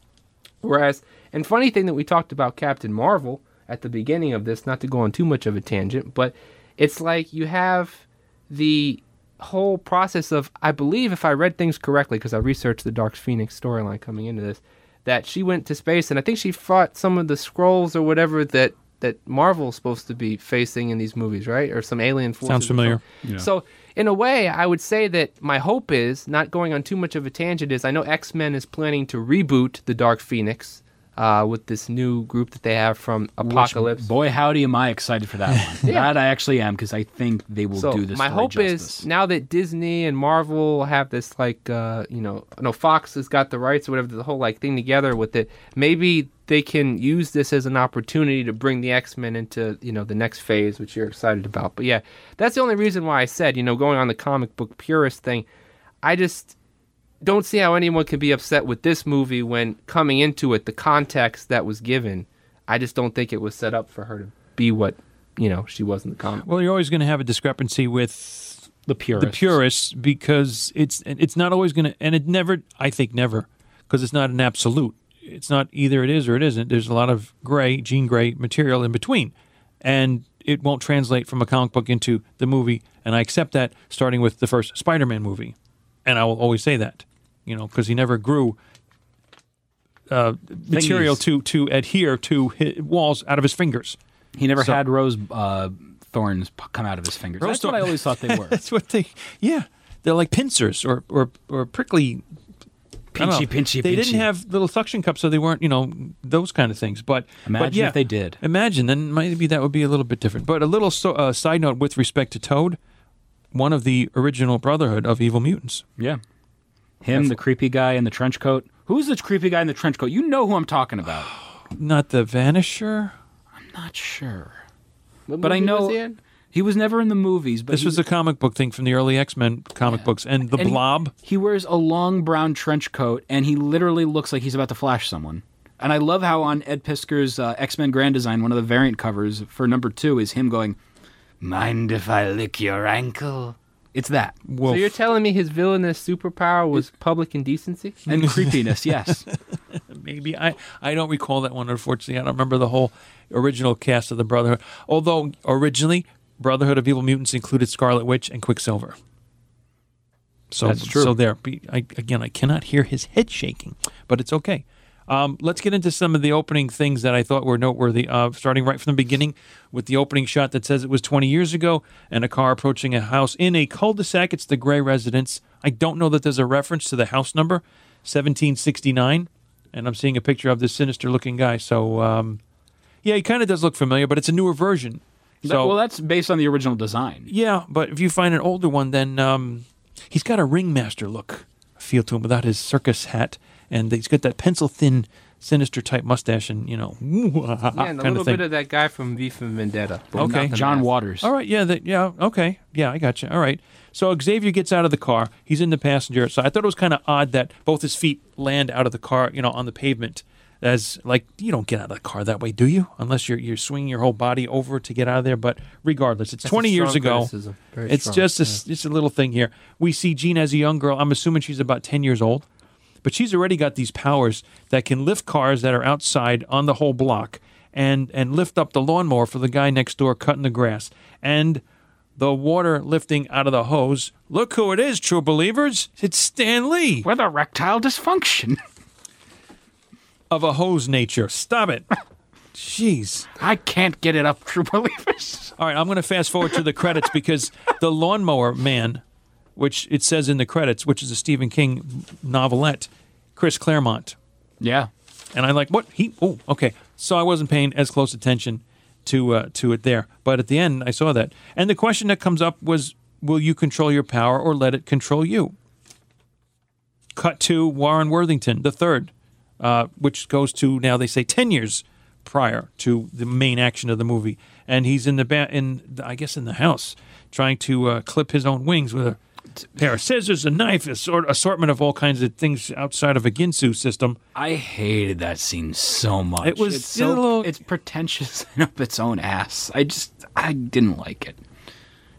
Whereas, and funny thing that we talked about Captain Marvel at the beginning of this, not to go on too much of a tangent, but it's like you have the whole process of, I believe if I read things correctly, because I researched the Dark Phoenix storyline coming into this, that she went to space, and I think she fought some of the Skrulls or whatever that Marvel's supposed to be facing in these movies, right? Or some alien forces. Sounds familiar. Yeah. So in a way, I would say that my hope is, not going on too much of a tangent, is I know X-Men is planning to reboot the Dark Phoenix, with this new group that they have from Apocalypse. Which, boy, howdy, am I excited for that one. That I actually am, because I think they will do this. My hope is, now that Disney and Marvel have this, like, Fox has got the rights or whatever, the whole like thing together with it, maybe they can use this as an opportunity to bring the X-Men into, you know, the next phase, which you're excited about. But yeah, that's the only reason why I said, you know, going on the comic book purist thing, I just don't see how anyone can be upset with this movie when coming into it, the context that was given, I just don't think it was set up for her to be what, you know, she was in the comic. Well, you're always going to have a discrepancy with the purists because it's not always going to, and it never, I think never, because it's not an absolute. It's not either it is or it isn't. There's a lot of Jean Grey material in between, and it won't translate from a comic book into the movie, and I accept that starting with the first Spider-Man movie. And I will always say that, you know, because he never grew material to adhere to his walls out of his fingers. He never had rose thorns come out of his fingers. That's what I always thought they were. That's what they're like pincers or prickly. Pinchy. They didn't have little suction cups, so they weren't, you know, those kind of things. But imagine if they did. Imagine, then maybe that would be a little bit different. But a little side note with respect to Toad. One of the original Brotherhood of Evil Mutants. Yeah. Him, the creepy guy in the trench coat. Who's the creepy guy in the trench coat? You know who I'm talking about. Not the Vanisher? I'm not sure. But I know he was never in the movies. But this was a comic book thing from the early X-Men comic books. And the Blob. He wears a long brown trench coat, and he literally looks like he's about to flash someone. And I love how on Ed Piskor's X-Men Grand Design, one of the variant covers for number 2 is him going, "Mind if I lick your ankle?" It's that. Wolf. So you're telling me his villainous superpower was public indecency? And creepiness, yes. Maybe. I don't recall that one, unfortunately. I don't remember the whole original cast of the Brotherhood. Although, originally, Brotherhood of Evil Mutants included Scarlet Witch and Quicksilver. So that's true. So there. Again, I cannot hear his head shaking, but it's okay. Let's get into some of the opening things that I thought were noteworthy, starting right from the beginning with the opening shot that says it was 20 years ago and a car approaching a house in a cul-de-sac. It's the Gray residence. I don't know that there's a reference to the house number, 1769, and I'm seeing a picture of this sinister-looking guy. So, yeah, he kind of does look familiar, but it's a newer version. So, well, that's based on the original design. Yeah, but if you find an older one, then he's got a ringmaster look, feel to him without his circus hat. And he's got that pencil-thin, sinister-type mustache and, you know, and a little bit of that guy from V for Vendetta. Okay. John Waters. All right, yeah, okay. Yeah, I got you. All right. So Xavier gets out of the car. He's in the passenger. So I thought it was kind of odd that both his feet land out of the car, you know, on the pavement. As, like, you don't get out of the car that way, do you? Unless you're swinging your whole body over to get out of there. But regardless, it's 20 years ago. It's just a little thing here. We see Jean as a young girl. I'm assuming she's about 10 years old. But she's already got these powers that can lift cars that are outside on the whole block and lift up the lawnmower for the guy next door cutting the grass. And the water lifting out of the hose. Look who it is, true believers. It's Stan Lee. With erectile dysfunction. Of a hose nature. Stop it. Jeez. I can't get it up, true believers. All right, I'm going to fast forward to the credits because the lawnmower man... which it says in the credits, which is a Stephen King novelette, Chris Claremont. Yeah. And I like, what? He? Oh, okay. So I wasn't paying as close attention to it there. But at the end, I saw that. And the question that comes up was, will you control your power or let it control you? Cut to Warren Worthington, the third, which goes to, now they say, 10 years prior to the main action of the movie. And he's in the, I guess, in the house, trying to clip his own wings with a pair of scissors, a knife, assortment of all kinds of things outside of a Ginsu system. I hated that scene so much. It was it's pretentious and up its own ass. I didn't like it.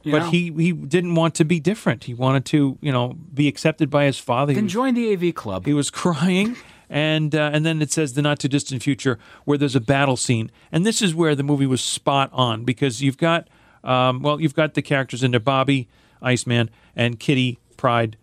But he didn't want to be different. He wanted to, you know, be accepted by his father. Then join the AV club. He was crying, and then it says the not too distant future where there's a battle scene, and this is where the movie was spot on because you've got, you've got the characters in there, Bobby, Iceman, and Kitty Pryde,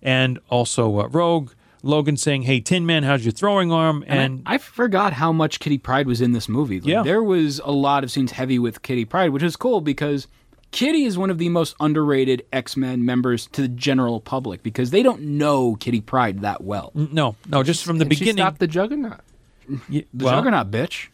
and also Rogue. Logan saying, hey, Tin Man, how's your throwing arm? And I forgot how much Kitty Pryde was in this movie. Like, yeah. There was a lot of scenes heavy with Kitty Pryde, which is cool because Kitty is one of the most underrated X-Men members to the general public because they don't know Kitty Pryde that well. No, just from the beginning. She stopped the Juggernaut. Juggernaut, bitch.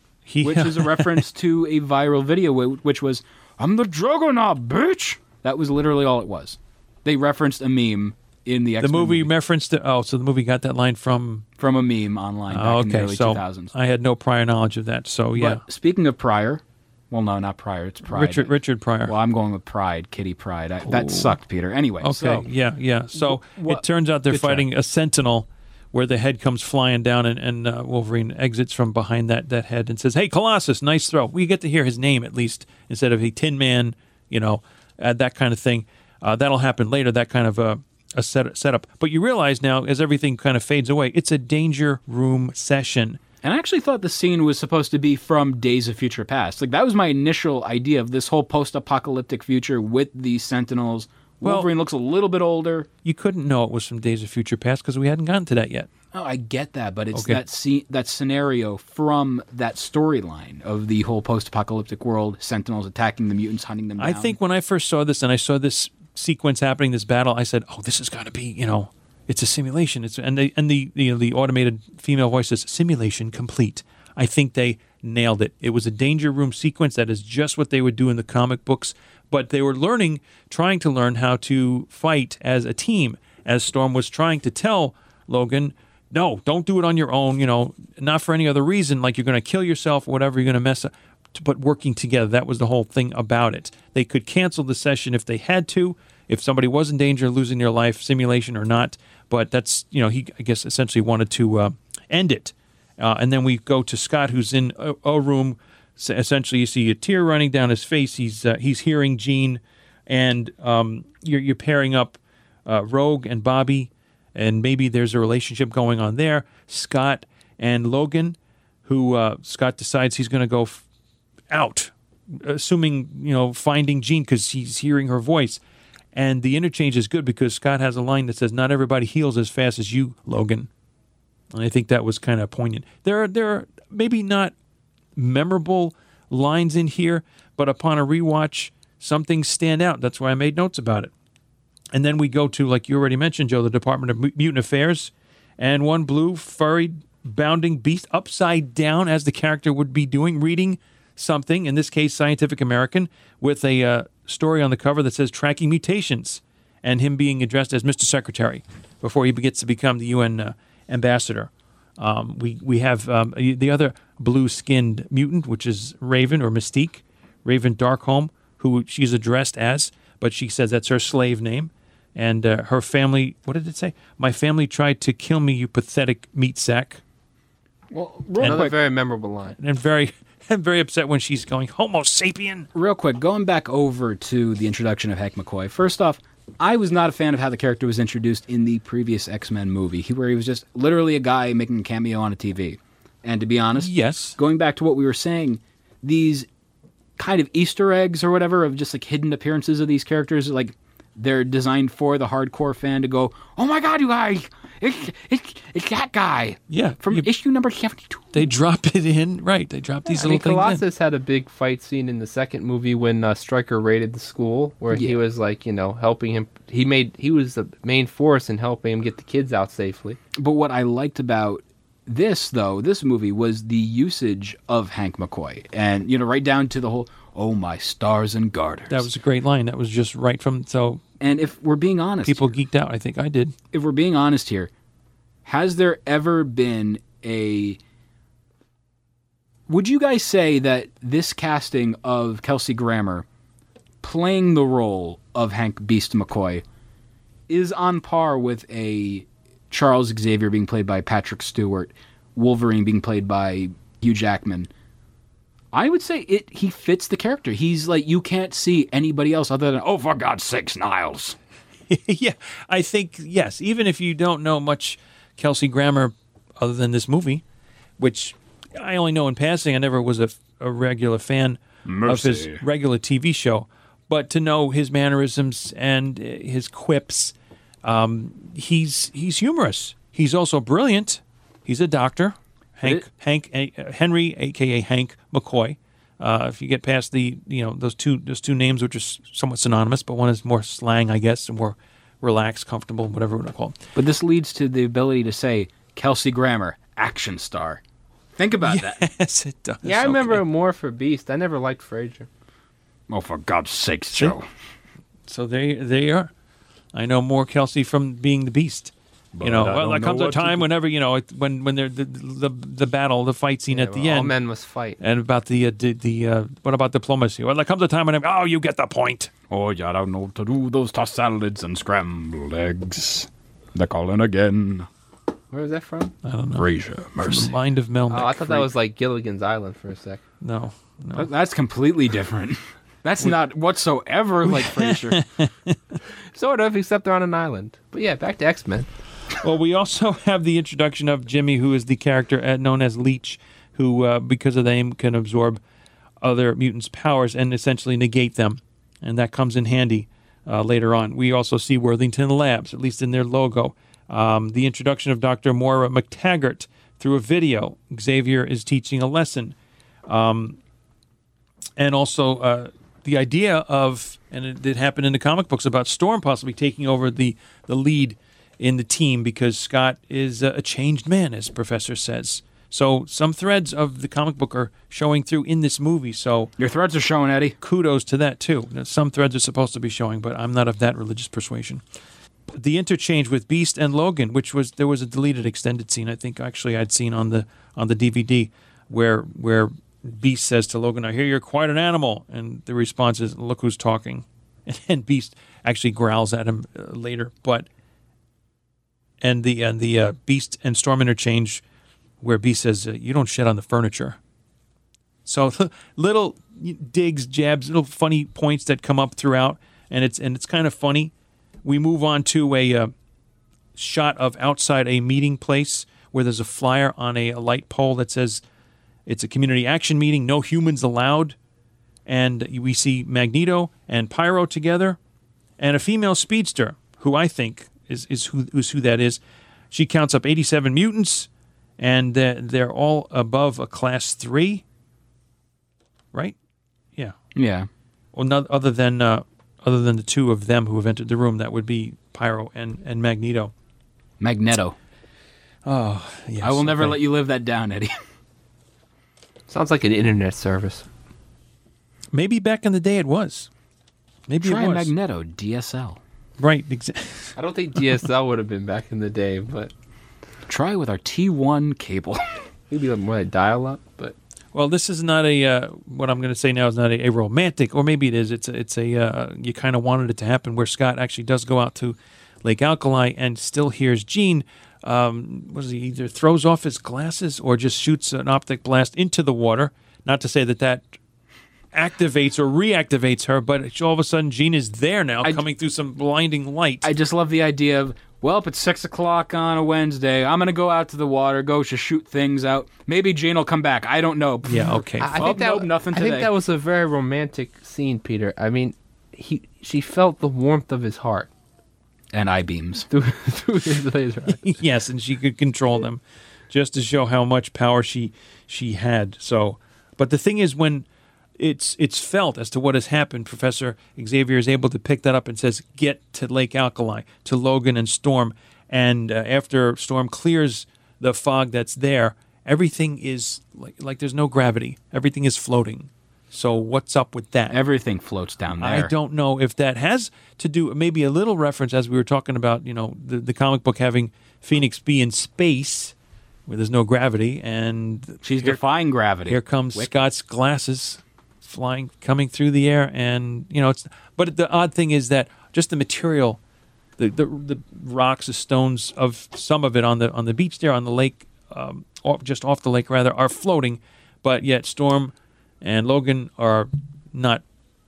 Which is a reference to a viral video, which was, I'm the Juggernaut, bitch. That was literally all it was. They referenced a meme in the X-Men movie. Referenced it. Oh, so the movie got that line from a meme online back in the early 2000s. I had no prior knowledge of that, so yeah. But speaking of prior, well, no, not prior, it's Pride. Richard Pryor. Well, I'm going with Pride, Kitty Pryde. That sucked, Peter. Anyway, okay, so. Yeah. So it turns out they're fighting a sentinel where the head comes flying down and Wolverine exits from behind that head and says, hey, Colossus, nice throw. We get to hear his name at least instead of, hey, Tin Man, you know, that kind of thing. That'll happen later, that kind of a setup. But you realize now, as everything kind of fades away, it's a danger room session. And I actually thought the scene was supposed to be from Days of Future Past. Like, that was my initial idea of this whole post-apocalyptic future with the Sentinels. Wolverine looks a little bit older. You couldn't know it was from Days of Future Past because we hadn't gotten to that yet. Oh, I get that, but it's that scene, that scenario from that storyline of the whole post-apocalyptic world, Sentinels attacking the mutants, hunting them down. I think when I first saw this, and I saw this sequence happening, this battle, I said, "Oh, this has got to be, you know, it's a simulation." The automated female voice says, "Simulation complete." I think they nailed it. It was a danger room sequence that is just what they would do in the comic books, but they were trying to learn how to fight as a team. As Storm was trying to tell Logan, "No, don't do it on your own. You know, not for any other reason. Like you're going to kill yourself, or whatever. You're going to mess up." But working together, that was the whole thing about it. They could cancel the session if they had to, if somebody was in danger of losing their life, simulation or not. But that's, you know, he, I guess, essentially wanted to end it. And then we go to Scott, who's in a room. So essentially, you see a tear running down his face. He's hearing Jean, and you're pairing up Rogue and Bobby, and maybe there's a relationship going on there. Scott and Logan, who Scott decides he's going to go out assuming, you know, finding Jean because he's hearing her voice. And the interchange is good because Scott has a line that says, "Not everybody heals as fast as you, Logan." And I think that was kind of poignant. There are maybe not memorable lines in here, but upon a rewatch, some things stand out. That's why I made notes about it. And then we go to, like you already mentioned, Joe, the Department of Mutant Affairs, and one blue, furry, bounding beast upside down, as the character would be doing, reading something, in this case Scientific American, with a story on the cover that says Tracking Mutations, and him being addressed as Mr. Secretary before he gets to become the UN ambassador. We have the other blue-skinned mutant, which is Raven, or Mystique, Raven Darkholm, who she's addressed as, but she says that's her slave name. And her family, what did it say? "My family tried to kill me, you pathetic meat sack." Well, another very memorable line. And I'm very upset when she's going, "Homo sapien." Real quick, going back over to the introduction of Heck McCoy. First off, I was not a fan of how the character was introduced in the previous X-Men movie, where he was just literally a guy making a cameo on a TV. And to be honest, yes, going back to what we were saying, these kind of Easter eggs or whatever of just like hidden appearances of these characters, like, they're designed for the hardcore fan to go, "Oh my God, you guys, it's that guy." Yeah. From issue number 72. They drop it in. Right. They drop these little things in. Colossus had a big fight scene in the second movie when Stryker raided the school, where he was like, you know, helping him. He was the main force in helping him get the kids out safely. But what I liked about this movie was the usage of Hank McCoy, and, you know, right down to the whole, "Oh, my stars and garters." That was a great line. That was just right from, so. And if we're being honest, people geeked out. I think I did. If we're being honest here, has there ever been a, would you guys say that this casting of Kelsey Grammer playing the role of Hank Beast McCoy is on par with a Charles Xavier being played by Patrick Stewart, Wolverine being played by Hugh Jackman? I would say he fits the character. He's like, you can't see anybody else other than, "Oh, for God's sakes, Niles." Yeah, I think, yes. Even if you don't know much Kelsey Grammer other than this movie, which I only know in passing. I never was a regular fan of his regular TV show. But to know his mannerisms and his quips, he's humorous. He's also brilliant. He's a doctor. Henry, a.k.a. Hank McCoy. If you get past the, you know, those two names, which are somewhat synonymous, but one is more slang, I guess, and more relaxed, comfortable, whatever we're called. But this leads to the ability to say, "Kelsey Grammer, action star." Think about that. Yes, it does. Yeah, I remember more for Beast. I never liked Frazier. "Oh, for God's sakes, Joe." So they are. I know more Kelsey from being the Beast. But, you know, well, there comes a time whenever, you know, when they're the battle, the fight scene at the end. All men must fight. And about what about diplomacy? Well, there comes a time whenever, "Oh, you get the point. Oh, yeah, I don't know what to do. Those tossed salads and scrambled eggs. They're calling again." Where was that from? I don't know. Frasier, Mercy. From the Mind of Melnick. Oh, I thought that was like Gilligan's Island for a sec. No. That's completely different. That's not whatsoever like Frasier. Sort of, except they're on an island. But yeah, back to X-Men. Well, we also have the introduction of Jimmy, who is the character known as Leech, who, because of the name, can absorb other mutants' powers and essentially negate them. And that comes in handy later on. We also see Worthington Labs, at least in their logo. The introduction of Dr. Moira McTaggart through a video. Xavier is teaching a lesson. And also the idea of, and it happened in the comic books, about Storm possibly taking over the lead in the team, because Scott is a changed man, as Professor says. So some threads of the comic book are showing through in this movie. So your threads are showing, Eddie. Kudos to that, too. Some threads are supposed to be showing, but I'm not of that religious persuasion. The interchange with Beast and Logan, there was a deleted extended scene, I think, actually, I'd seen on the DVD, where Beast says to Logan, "I hear you're quite an animal." And the response is, "Look who's talking." And Beast actually growls at him later, but... And the Beast and Storm interchange, where Beast says, "You don't shit on the furniture." So little digs, jabs, little funny points that come up throughout, and it's kind of funny. We move on to a shot of outside a meeting place where there's a flyer on a light pole that says, "It's a community action meeting, no humans allowed." and we see Magneto and Pyro together, and a female speedster, who I think is who that is. She counts up 87 mutants, and they're all above a class 3, right? Yeah. Yeah. Well, not other than the two of them who have entered the room, that would be Pyro and Magneto. Magneto. Oh, yes. I will never let you live that down, Eddie. Sounds like an internet service. Maybe back in the day it was. Maybe try it was. Magneto, DSL. Right. I don't think DSL would have been back in the day, but... Try with our T1 cable. Maybe more like dial-up, but... Well, this is not a... what I'm going to say now is not a romantic, or maybe it is. It's a you kind of wanted it to happen, where Scott actually does go out to Lake Alkali and still hears Gene... either throws off his glasses or just shoots an optic blast into the water. Not to say that activates or reactivates her, but all of a sudden Jean is there now, coming through some blinding light. I just love the idea of, well, if it's 6:00 on a Wednesday, I'm going to go out to the water, go to shoot things out. Maybe Jean will come back. I don't know. Yeah, okay. I think that was a very romantic scene, Peter. I mean, she felt the warmth of his heart. And I-beams. Through his laser eyes. Yes, and she could control them, just to show how much power she had. So, but the thing is, when it's felt as to what has happened, Professor Xavier is able to pick that up and says, get to Lake Alkali, to Logan and Storm. And after Storm clears the fog that's there, everything is, like there's no gravity. Everything is floating. So what's up with that? Everything floats down there. I don't know if that has to do, maybe a little reference, as we were talking about, the comic book having Phoenix be in space where there's no gravity, and she's defying gravity. Here comes Scott's glasses coming through the air, and it's. But the odd thing is that just the material, the rocks, the stones of some of it on the beach there, on the lake, just off the lake rather, are floating, but yet Storm and Logan are not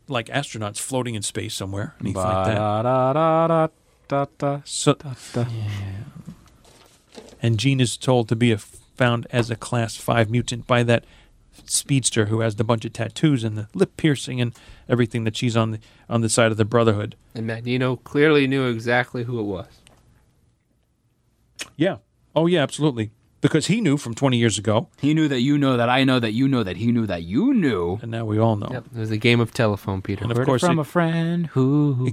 like astronauts floating in space somewhere, anything like that. Yeah. And Jean is told to be found as a class 5 mutant by that speedster who has the bunch of tattoos and the lip piercing and everything that she's on the side of the Brotherhood. And Magneto clearly knew exactly who it was. Yeah. Oh, yeah, absolutely. Because he knew from 20 years ago. He knew that you know that I know that you know that he knew that you knew. And now we all know. Yep. It was a game of telephone, Peter. And of course, from a friend who.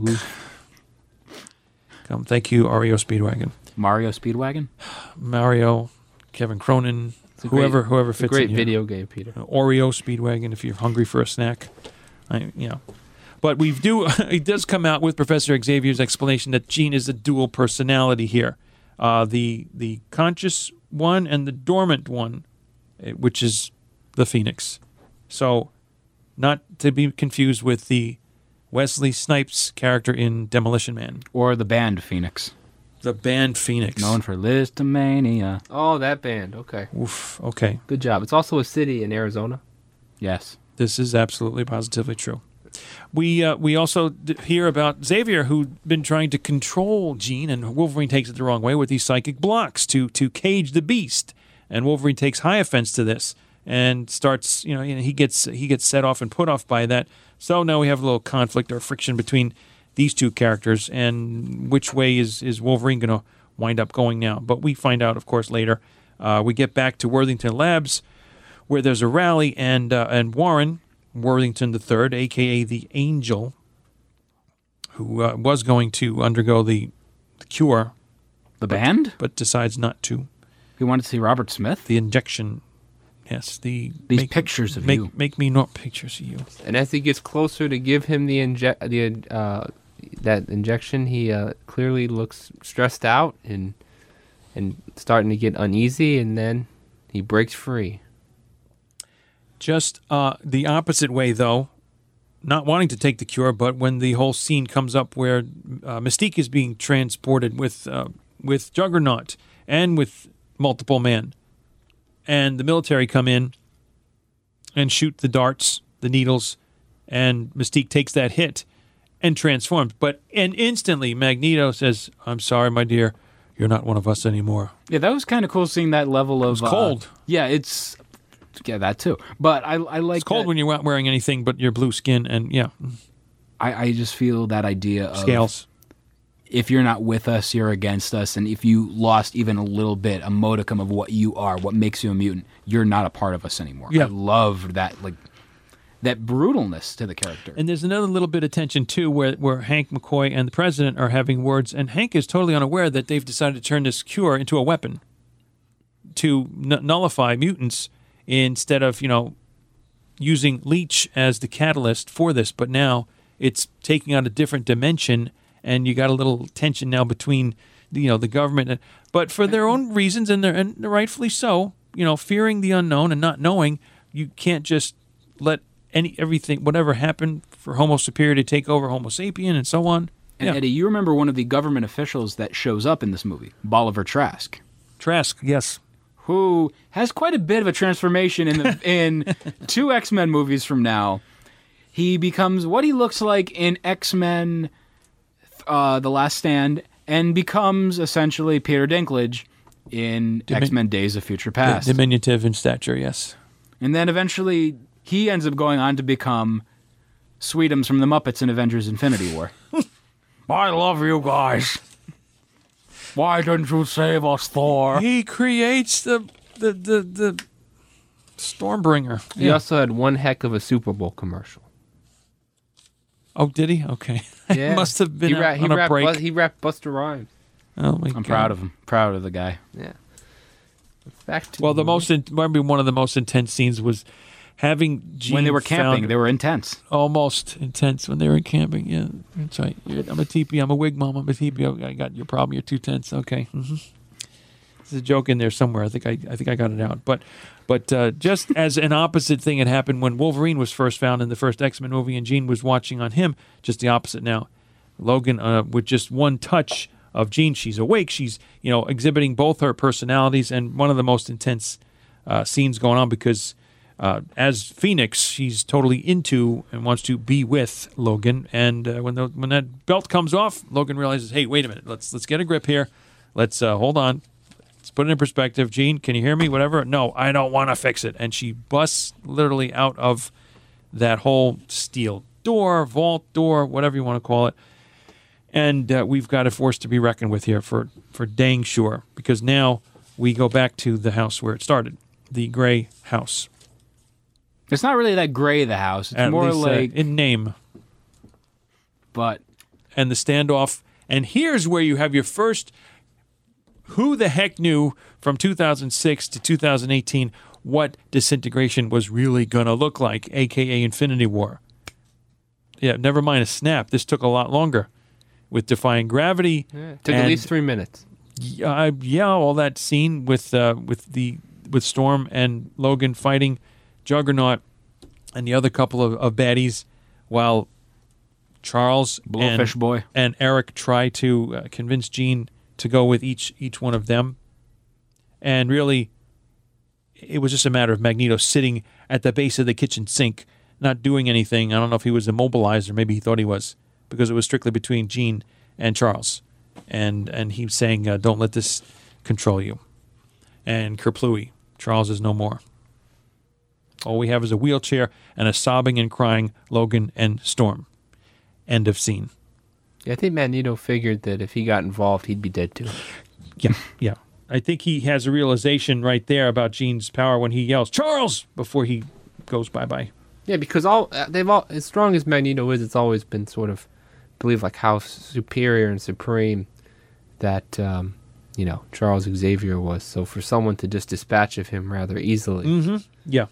Come, thank you, Ario Speedwagon. Mario Speedwagon? Mario, Kevin Cronin, whoever fits in. Great video game, Peter. Oreo Speedwagon, if you're hungry for a snack. But we do. It does come out with Professor Xavier's explanation that Jean is a dual personality here. The conscious one and the dormant one, which is the Phoenix. So, not to be confused with the Wesley Snipes character in Demolition Man. Or the band Phoenix. The band Phoenix. Known for Listomania. Oh, that band. Okay. Oof. Okay. Good job. It's also a city in Arizona. Yes. This is absolutely positively true. We also hear about Xavier, who'd been trying to control Jean, and Wolverine takes it the wrong way with these psychic blocks to cage the beast. And Wolverine takes high offense to this and starts, he gets set off and put off by that. So now we have a little conflict or friction between these two characters, and which way is Wolverine going to wind up going now? But we find out, of course, later. We get back to Worthington Labs, where there's a rally, and Warren... Worthington III, a.k.a. the Angel, who was going to undergo the cure. The band? But decides not to. He wanted to see Robert Smith? The injection. Yes. These pictures of you. Make me not pictures of you. And as he gets closer to give him that injection, he clearly looks stressed out and starting to get uneasy, and then he breaks free. Just the opposite way, though, not wanting to take the cure, but when the whole scene comes up where Mystique is being transported with Juggernaut and with Multiple Man, and the military come in and shoot the darts, the needles, and Mystique takes that hit and transforms. And instantly Magneto says, "I'm sorry, my dear, you're not one of us anymore." Yeah, that was kind of cool seeing that level of... It's cold. Yeah, it's... Yeah, that too. But I like. It's cold when you're not wearing anything but your blue skin, and yeah. I just feel that idea of scales. If you're not with us, you're against us, and if you lost even a little bit, a modicum of what you are, what makes you a mutant, you're not a part of us anymore. Yeah. I loved that, like that brutalness to the character. And there's another little bit of tension too, where Hank McCoy and the president are having words, and Hank is totally unaware that they've decided to turn this cure into a weapon to nullify mutants instead of, you know, using Leech as the catalyst for this, but now it's taking on a different dimension, and you got a little tension now between, you know, the government, and, but for their own reasons, and rightfully so, you know, fearing the unknown and not knowing, you can't just let everything, whatever happened for Homo superior to take over Homo sapien and so on. And yeah. Eddie, you remember one of the government officials that shows up in this movie, Bolivar Trask. Trask, yes. Who has quite a bit of a transformation in two X-Men movies from now. He becomes what he looks like in X-Men The Last Stand, and becomes essentially Peter Dinklage in X-Men Days of Future Past. Diminutive in stature, yes. And then eventually he ends up going on to become Sweetums from the Muppets in Avengers: Infinity War. I love you guys. Why didn't you save us, Thor? He creates the Stormbringer. He also had one heck of a Super Bowl commercial. Oh, did he? Okay. Yeah. It must have been a break. He rapped Busta Rhymes. Oh, my God. I'm proud of him. Proud of the guy. Yeah. Back to maybe one of the most intense scenes was having Gene. When they were camping, they were intense. Almost intense when they were camping, yeah. That's right. I'm a teepee. I'm a wig, Mom. I'm a teepee. I got your problem. You're too tense. Okay. Mm-hmm. There's a joke in there somewhere. I think I got it out. But just as an opposite thing had happened when Wolverine was first found in the first X-Men movie and Jean was watching on him, just the opposite now. Logan, with just one touch of Jean, she's awake. She's, you know, exhibiting both her personalities, and one of the most intense scenes going on because as Phoenix, she's totally into and wants to be with Logan. And when that belt comes off, Logan realizes, hey, wait a minute, let's get a grip here. Let's hold on. Let's put it in perspective. Gene, can you hear me? Whatever. No, I don't want to fix it. And she busts literally out of that whole steel door, vault door, whatever you want to call it. And we've got a force to be reckoned with here for dang sure. Because now we go back to the house where it started, the gray house. It's not really that gray, the house. It's more like... in name. But... And the standoff. And here's where you have your first... Who the heck knew from 2006 to 2018 what disintegration was really going to look like, a.k.a. Infinity War? Yeah, never mind a snap. This took a lot longer. With Defying Gravity. Yeah, it took at least 3 minutes. Yeah, all that scene with Storm and Logan fighting Juggernaut and the other couple of baddies while Charles Blowfish Boy and Eric try to convince Jean to go with each one of them. And really, it was just a matter of Magneto sitting at the base of the kitchen sink, not doing anything. I don't know if he was immobilized or maybe he thought he was, because it was strictly between Jean and Charles. And he was saying, don't let this control you. And Kerplooey, Charles is no more. All we have is a wheelchair and a sobbing and crying Logan and Storm. End of scene. Yeah, I think Magneto figured that if he got involved, he'd be dead too. Yeah. I think he has a realization right there about Jean's power when he yells, Charles! Before he goes bye-bye. Yeah, because as strong as Magneto is, it's always been sort of, I believe, like how superior and supreme that, Charles Xavier was. So for someone to just dispatch of him rather easily. Mm-hmm. Yeah.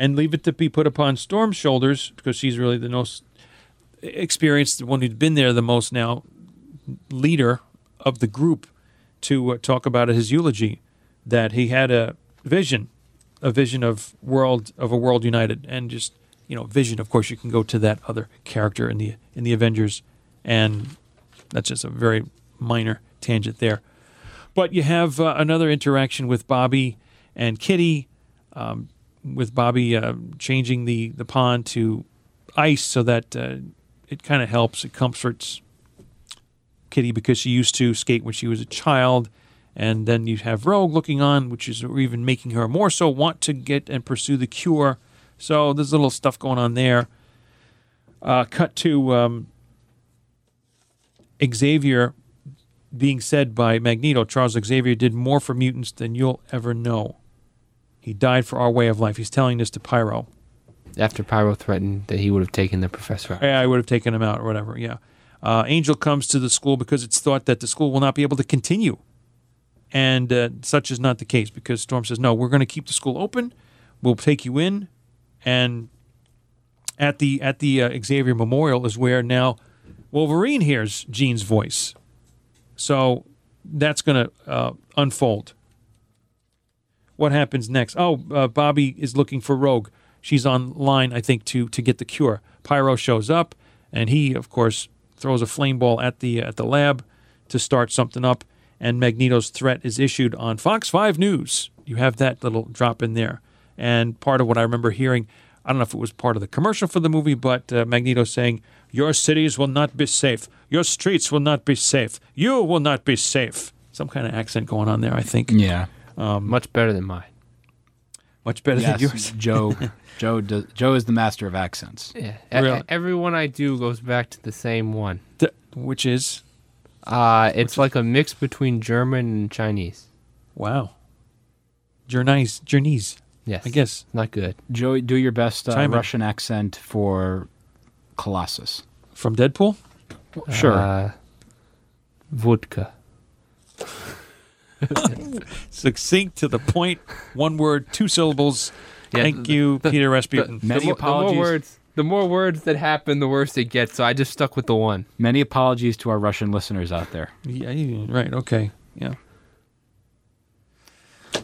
And leave it to be put upon Storm's shoulders, because she's really the most... experienced, the one who'd been there the most now, leader of the group, to talk about his eulogy, that he had a vision of a world united, and just, vision. Of course, you can go to that other character in the Avengers, and that's just a very minor tangent there. But you have another interaction with Bobby and Kitty, with Bobby changing the pond to ice so that... It kind of helps. It comforts Kitty because she used to skate when she was a child, And then you have Rogue looking on, which is even making her more so want to get and pursue the cure. So there's a little stuff going on there. Cut to Xavier being said by Magneto, Charles Xavier did more for mutants than you'll ever know. He died for our way of life. He's telling this to Pyro. After Pyro threatened that he would have taken the professor out. Yeah, I would have taken him out or whatever, yeah. Angel comes to the school because it's thought that the school will not be able to continue. And such is not the case, because Storm says, no, we're going to keep the school open. We'll take you in. And at the Xavier Memorial is where now Wolverine hears Jean's voice. So that's going to unfold. What happens next? Oh, Bobby is looking for Rogue. She's online, I think, to get the cure. Pyro shows up, and he, of course, throws a flame ball at the lab to start something up, and Magneto's threat is issued on Fox 5 News. You have that little drop in there. And part of what I remember hearing, I don't know if it was part of the commercial for the movie, but Magneto saying, your cities will not be safe. Your streets will not be safe. You will not be safe. Some kind of accent going on there, I think. Yeah. Much better than mine. Much better than yours. Joe is the master of accents. Yeah. Really? Everyone I do goes back to the same one. Which is? It's like a mix between German and Chinese. Wow. Journese. Yes. I guess. Not good. Joe, do your best Russian accent for Colossus. From Deadpool? Sure. Vodka. Succinct, to the point, one word, two syllables. Yeah, Thank you, Peter Rasputin. Many apologies. The more words that happen, the worse it gets, so I just stuck with the one. Many apologies to our Russian listeners out there. Yeah, right, okay, yeah.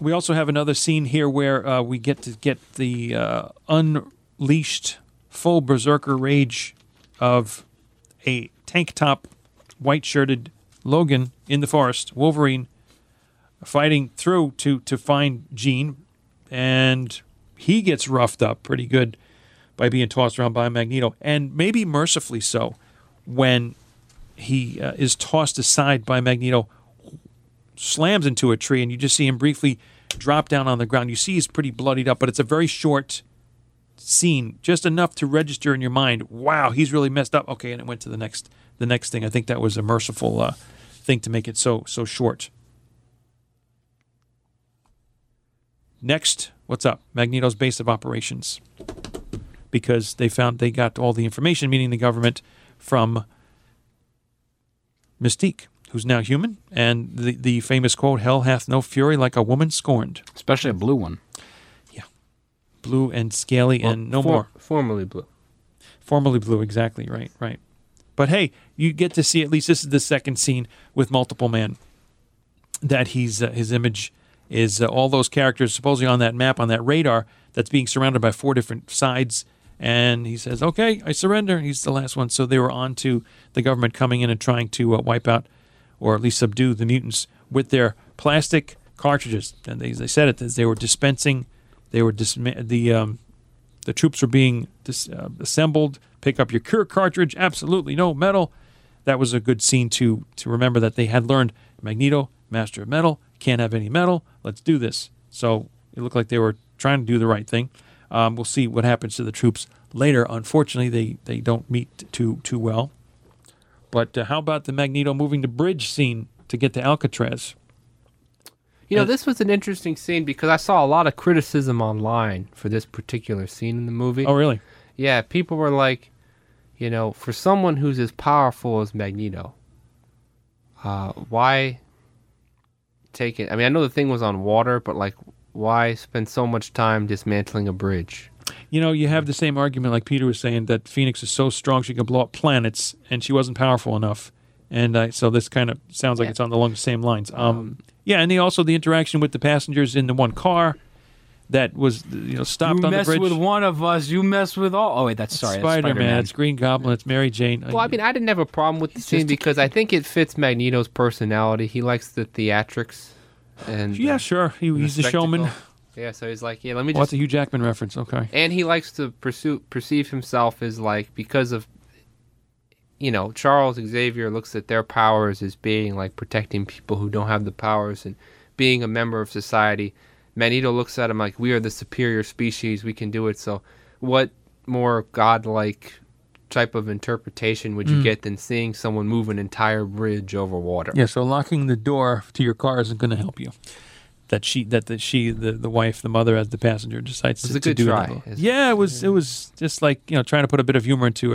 We also have another scene here where we get to get the unleashed full berserker rage of a tank top, white-shirted Logan in the forest, Wolverine, fighting through to find Jean, and he gets roughed up pretty good by being tossed around by Magneto, and maybe mercifully so when he is tossed aside by Magneto, slams into a tree, and you just see him briefly drop down on the ground. You see he's pretty bloodied up, but it's a very short scene, just enough to register in your mind, wow, he's really messed up. Okay, and it went to the next thing. I think that was a merciful thing to make it so short. Next, what's up? Magneto's base of operations. Because they got all the information, meaning the government, from Mystique, who's now human, and the famous quote, hell hath no fury like a woman scorned. Especially a blue one. Yeah. Blue and scaly and no more. Formerly blue. Formerly blue, exactly, right. But hey, you get to see, at least this is the second scene with Multiple Man, that he's his image is all those characters supposedly on that map, on that radar that's being surrounded by four different sides, and he says, okay, I surrender. He's the last one. So they were on to the government coming in and trying to wipe out, or at least subdue, the mutants with their plastic cartridges. And they said it, as they were dispensing, the troops were being assembled. Pick up your cure cartridge, absolutely no metal. That was a good scene to remember, that they had learned, Magneto, master of metal, can't have any metal, let's do this. So it looked like they were trying to do the right thing. We'll see what happens to the troops later. Unfortunately, they don't meet too well. But how about the Magneto moving the bridge scene to get to Alcatraz? This was an interesting scene because I saw a lot of criticism online for this particular scene in the movie. Oh, really? Yeah, people were like, for someone who's as powerful as Magneto, why take it? I mean, I know the thing was on water, but like, why spend so much time dismantling a bridge? You have the same argument, like Peter was saying, that Phoenix is so strong she can blow up planets, and she wasn't powerful enough. And so this kind of sounds like it's along the same lines. And the interaction with the passengers in the one car that was stopped on the bridge. You mess with one of us, you mess with all. Oh, wait, that's Spider-Man. It's Green Goblin, it's Mary Jane. Well, I mean, I didn't have a problem with the scene because I think it fits Magneto's personality. He likes the theatrics. And sure. He's a showman. Yeah, so he's like, let me just... What's a Hugh Jackman reference? Okay. And he likes to perceive himself as like, because of, you know, Charles Xavier looks at their powers as being like protecting people who don't have the powers and being a member of society. Magneto looks at him like, we are the superior species, we can do it. So what more godlike type of interpretation would you get than seeing someone move an entire bridge over water? Yeah, so locking the door to your car isn't going to help you. That the wife, the mother as the passenger decides to do that. Yeah, it was just like, you know, trying to put a bit of humor into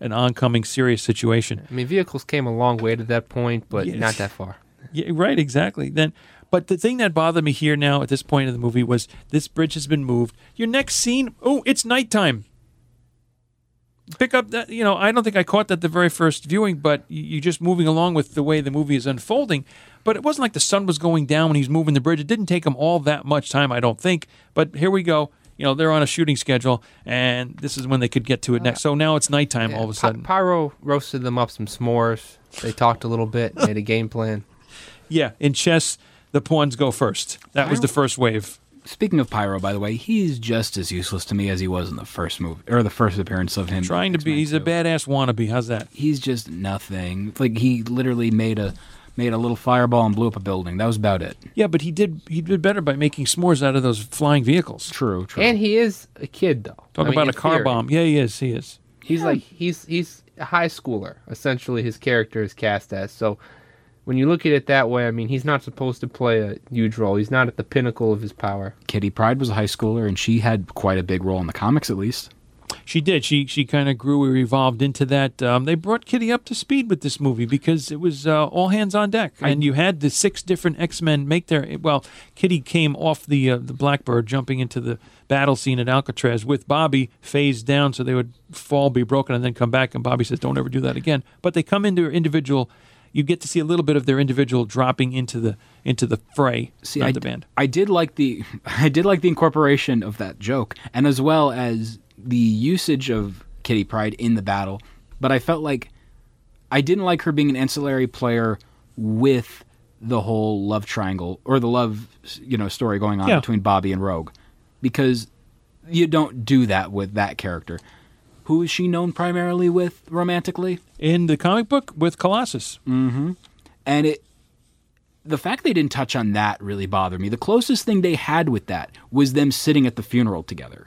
an oncoming serious situation. I mean, vehicles came a long way to that point, but not that far. Yeah, right, exactly. But the thing that bothered me here now at this point of the movie was this bridge has been moved. Your next scene, it's nighttime. Pick up that, you know, I don't think I caught that the very first viewing, but you're just moving along with the way the movie is unfolding. But it wasn't like the sun was going down when he's moving the bridge. It didn't take him all that much time, I don't think. But here we go. You know, they're on a shooting schedule, and this is when they could get to it next. So now it's nighttime all of a sudden. Pyro roasted them up some s'mores. They talked a little bit, made a game plan. Yeah, in chess, the pawns go first. That was the first wave. Speaking of Pyro, by the way, he's just as useless to me as he was in the first movie, or the first appearance of him. Trying to be, he's a badass wannabe. How's that? He's just nothing. Like, he literally made a little fireball and blew up a building. That was about it. Yeah, but he did better by making s'mores out of those flying vehicles. True. And he is a kid, though. Talk about a car bomb. Yeah, he is. He's a high schooler, essentially. His character is cast as. So when you look at it that way, I mean, he's not supposed to play a huge role. He's not at the pinnacle of his power. Kitty Pryde was a high schooler, and she had quite a big role in the comics, at least. She did. She kind of grew and evolved into that. They brought Kitty up to speed with this movie because it was all hands on deck. And you had the 6 different X-Men make their... Well, Kitty came off the Blackbird, jumping into the battle scene at Alcatraz with Bobby, phased down so they would fall, be broken, and then come back. And Bobby says, don't ever do that again. But they come into their individual... You get to see a little bit of their individual dropping into the fray of the band. I did like the incorporation of that joke, and as well as the usage of Kitty Pryde in the battle. But I felt like I didn't like her being an ancillary player with the whole love triangle or the love story going on between Bobby and Rogue, because you don't do that with that character. Who is she known primarily with romantically? In the comic book, with Colossus. Mm-hmm. And the fact they didn't touch on that really bothered me. The closest thing they had with that was them sitting at the funeral together.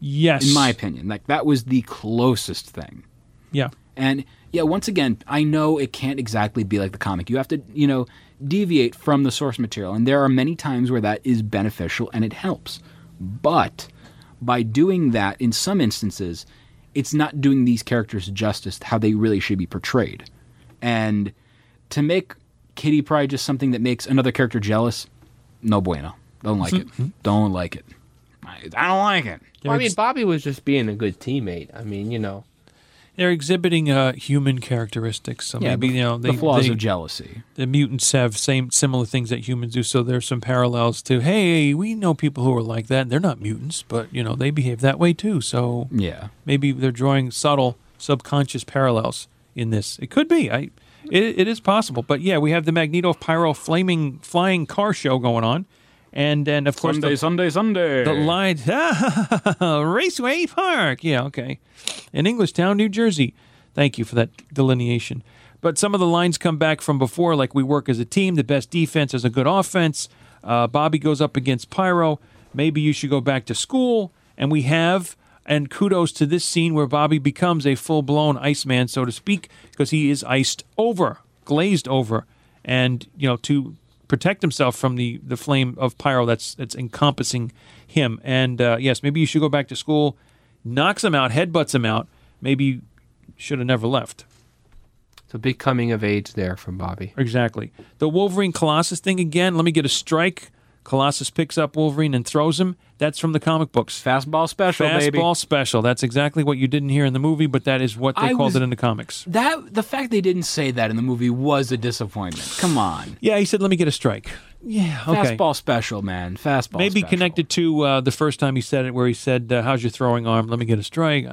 Yes. In my opinion. Like, that was the closest thing. Yeah. And, yeah, once again, I know it can't exactly be like the comic. You have to, deviate from the source material. And there are many times where that is beneficial and it helps. But by doing that, in some instances... it's not doing these characters justice how they really should be portrayed. And to make Kitty Pryde just something that makes another character jealous, no bueno. Don't like it. Don't like it. I don't like it. Well, I mean, Bobby was just being a good teammate. I mean, They're exhibiting human characteristics. So maybe, the flaws of jealousy. The mutants have similar things that humans do, so there's some parallels to, hey, we know people who are like that, and they're not mutants, but, they behave that way too. So maybe they're drawing subtle, subconscious parallels in this. It could be. It is possible. But, we have the Magneto Pyro flaming flying car show going on. And then, of course, Sunday. The line, Raceway Park. Yeah, okay. In Englishtown, New Jersey. Thank you for that delineation. But some of the lines come back from before, like we work as a team, the best defense is a good offense. Bobby goes up against Pyro. Maybe you should go back to school. And we have, and kudos to this scene where Bobby becomes a full-blown Iceman, so to speak, because he is iced over, glazed over, and, to... protect himself from the flame of Pyro that's encompassing him. And, yes, maybe you should go back to school. Knocks him out, headbutts him out. Maybe should have never left. It's a big coming of age there from Bobby. Exactly. The Wolverine-Colossus thing again. Let me get a strike. Colossus picks up Wolverine and throws him. That's from the comic books. Fastball special, baby. Fastball special. That's exactly what you didn't hear in the movie, but that is what they called it in the comics. The fact they didn't say that in the movie was a disappointment. Come on. Yeah, he said, let me get a strike. Yeah, okay. Fastball special, man. Fastball maybe special. Connected to the first time he said it where he said, how's your throwing arm? Let me get a strike.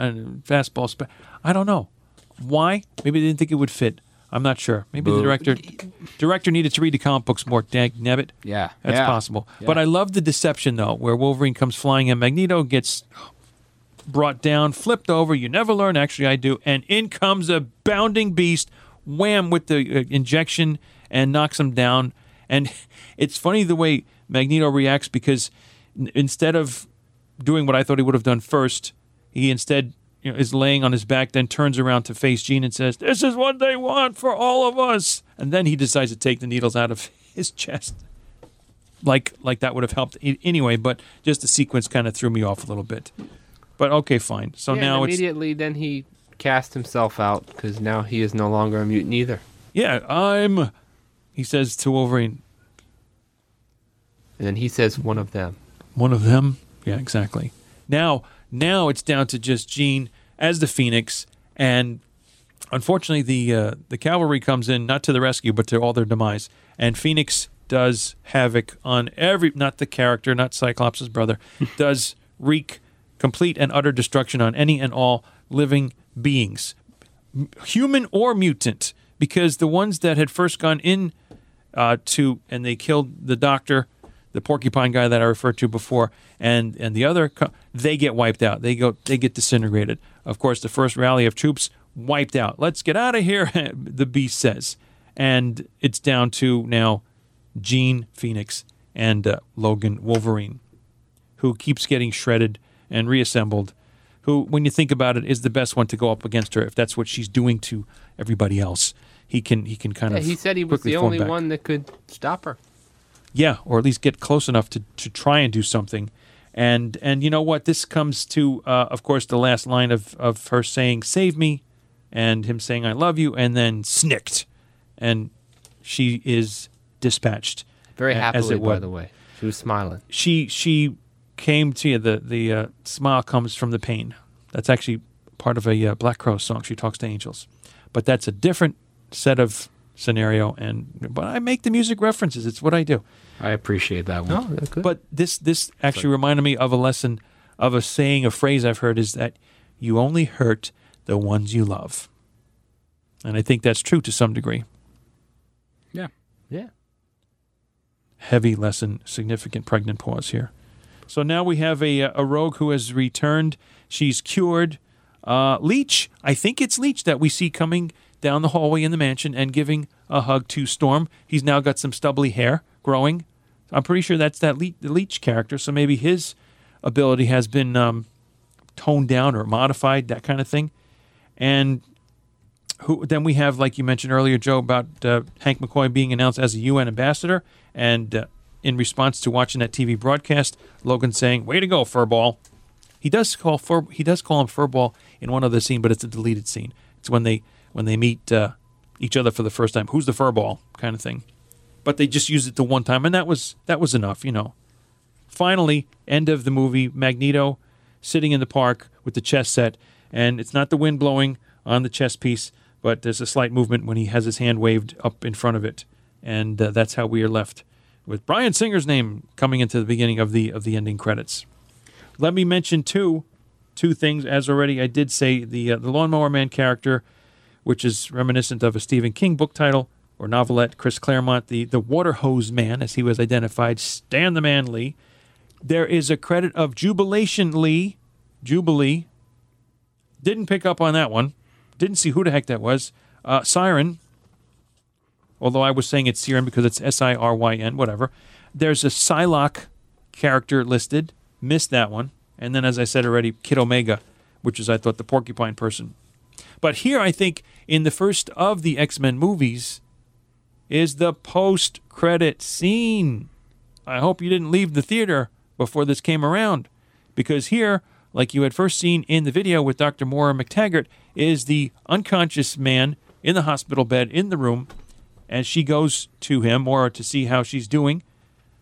Fastball special. I don't know. Why? Maybe they didn't think it would fit. I'm not sure. Maybe the director needed to read the comic books more. Dang nabbit. Yeah. That's possible. Yeah. But I love the deception, though, where Wolverine comes flying and Magneto gets brought down, flipped over, you never learn, actually I do, and in comes a bounding beast, wham, with the injection, and knocks him down. And it's funny the way Magneto reacts, because instead of doing what I thought he would have done first, he instead is laying on his back, then turns around to face Jean and says, "This is what they want for all of us." And then he decides to take the needles out of his chest. Like that would have helped anyway, but just the sequence kind of threw me off a little bit. But okay, fine. So yeah, now immediately it's... then he cast himself out, because now he is no longer a mutant either. Yeah, I'm... He says to Wolverine. And then he says, "One of them." One of them? Yeah, exactly. Now it's down to just Jean as the Phoenix, and unfortunately the cavalry comes in, not to the rescue, but to all their demise. And Phoenix does havoc on every... Not the character, not Cyclops' brother. Does wreak complete and utter destruction on any and all living beings, human or mutant, because the ones that had first gone in to... And they killed the Doctor, the porcupine guy that I referred to before, and the other, they get wiped out. They get disintegrated. Of course, the first rally of troops wiped out. "Let's get out of here," the Beast says. And it's down to now Jean, Phoenix, and Logan, Wolverine, who keeps getting shredded and reassembled, who, when you think about it, is the best one to go up against her if that's what she's doing to everybody else. He can kind of... He said he was the only one that could stop her. Yeah, or at least get close enough to try and do something. And you know what? This comes to, of course, the last line of her saying, "Save me," and him saying, "I love you," and then snicked. And she is dispatched. Very happily, by the way. She was smiling. She came to you. The smile comes from the pain. That's actually part of a Black Crow song. She talks to angels. But that's a different set of... scenario, but I make the music references. It's what I do. I appreciate that one. Oh, that's good. But this actually reminded me of a lesson, of a saying, a phrase I've heard, is that you only hurt the ones you love. And I think that's true to some degree. Yeah. Yeah. Heavy lesson, significant pregnant pause here. So now we have a rogue who has returned. She's cured. Leech, I think it's Leech that we see coming down the hallway in the mansion and giving a hug to Storm. He's now got some stubbly hair growing. I'm pretty sure that's that the Leech character, so maybe his ability has been toned down or modified, that kind of thing. And then we have, like you mentioned earlier, Joe, about Hank McCoy being announced as a UN ambassador, and in response to watching that TV broadcast, Logan saying, "Way to go, Furball." He does call him Furball in one other scene, but it's a deleted scene. It's when they meet each other for the first time. Who's the Furball kind of thing. But they just used it the one time, and that was enough, you know. Finally, end of the movie, Magneto sitting in the park with the chess set, and it's not the wind blowing on the chess piece, but there's a slight movement when he has his hand waved up in front of it, and that's how we are left with Bryan Singer's name coming into the beginning of the ending credits. Let me mention two things. As already I did say, the Lawnmower Man character, which is reminiscent of a Stephen King book title or novelette, Chris Claremont, the Water Hose Man, as he was identified, Stan the Man Lee. There is a credit of Jubilation Lee. Jubilee. Didn't pick up on that one. Didn't see who the heck that was. Siren. Although I was saying it's Siren because it's S-I-R-Y-N, whatever. There's a Psylocke character listed. Missed that one. And then, as I said already, Kid Omega, which is, I thought, the porcupine person. But here, I think, in the first of the X-Men movies, is the post-credit scene. I hope you didn't leave the theater before this came around, because here, like you had first seen in the video with Dr. Moira McTaggart, is the unconscious man in the hospital bed in the room, and she goes to him, Moira, to see how she's doing,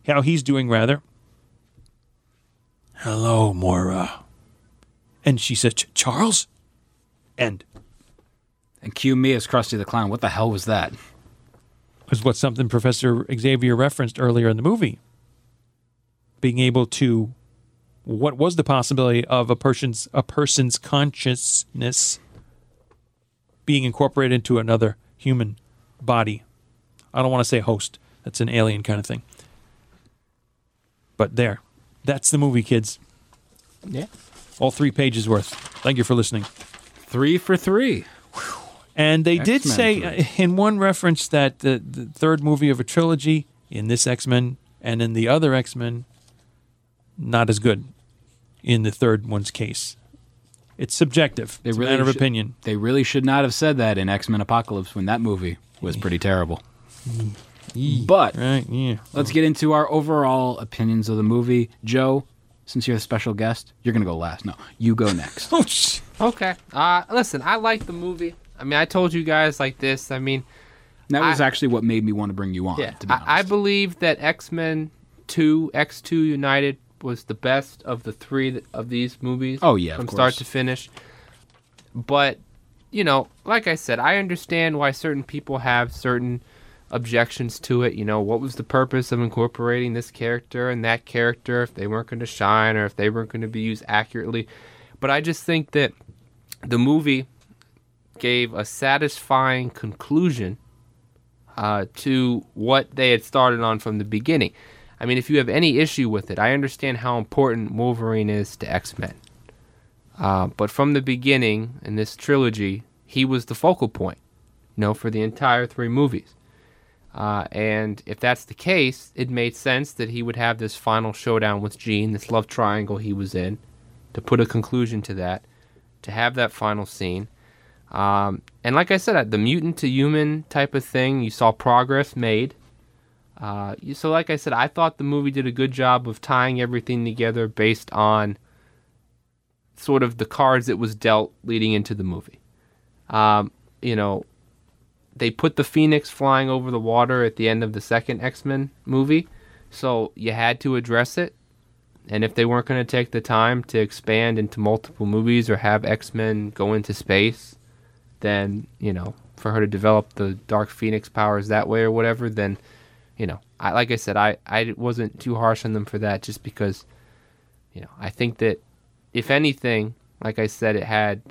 how he's doing, rather. "Hello, Moira." And she says, "Charles?" End. And cue me as Krusty the Clown. What the hell was that? It was something Professor Xavier referenced earlier in the movie. Being able to... What was the possibility of a person's consciousness being incorporated into another human body? I don't want to say host. That's an alien kind of thing. But there. That's the movie, kids. Yeah. All 3 pages worth. Thank you for listening. 3 for 3. And they did say in one reference that the third movie of a trilogy in this X-Men and in the other X-Men, not as good in the third one's case. It's subjective. It's a matter of opinion. They really should not have said that in X-Men Apocalypse when that movie was pretty terrible. But let's get into our overall opinions of the movie. Joe, since you're the special guest, you're going to go last. No, you go next. Okay. Listen, I like the movie. I mean, I told you guys like this. I mean, that was actually what made me want to bring you on, to be honest. I believe that X-Men 2, X2 United was the best of the 3 of these movies. Oh, yeah, from start to finish. But, you know, like I said, I understand why certain people have certain objections to it. You know, what was the purpose of incorporating this character and that character if they weren't going to shine or if they weren't going to be used accurately? But I just think that the movie gave a satisfying conclusion to what they had started on from the beginning. I mean, if you have any issue with it, I understand how important Wolverine is to X-Men. But from the beginning, in this trilogy, he was the focal point, you know, for the entire 3 movies. And if that's the case, it made sense that he would have this final showdown with Jean, this love triangle he was in, to put a conclusion to that, to have that final scene. And like I said, the mutant to human type of thing, you saw progress made. So like I said, I thought the movie did a good job of tying everything together based on sort of the cards it was dealt leading into the movie. You know, they put the Phoenix flying over the water at the end of the second X-Men movie, so you had to address it. And if they weren't going to take the time to expand into multiple movies or have X-Men go into space, then, you know, for her to develop the Dark Phoenix powers that way or whatever, then, you know, like I said, I wasn't too harsh on them for that just because, you know, I think that, if anything, like I said, it had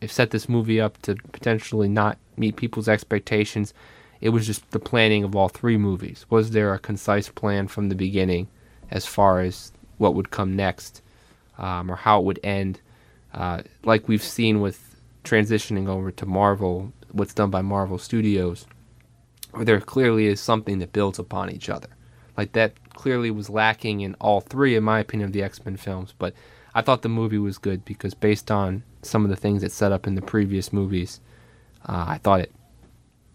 it set this movie up to potentially not meet people's expectations. It was just the planning of all 3 movies. Was there a concise plan from the beginning as far as what would come next or how it would end? Like we've seen with transitioning over to Marvel, what's done by Marvel Studios, where there clearly is something that builds upon each other. Like that clearly was lacking in all 3, in my opinion, of the X-Men films. But I thought the movie was good because based on some of the things it set up in the previous movies, I thought it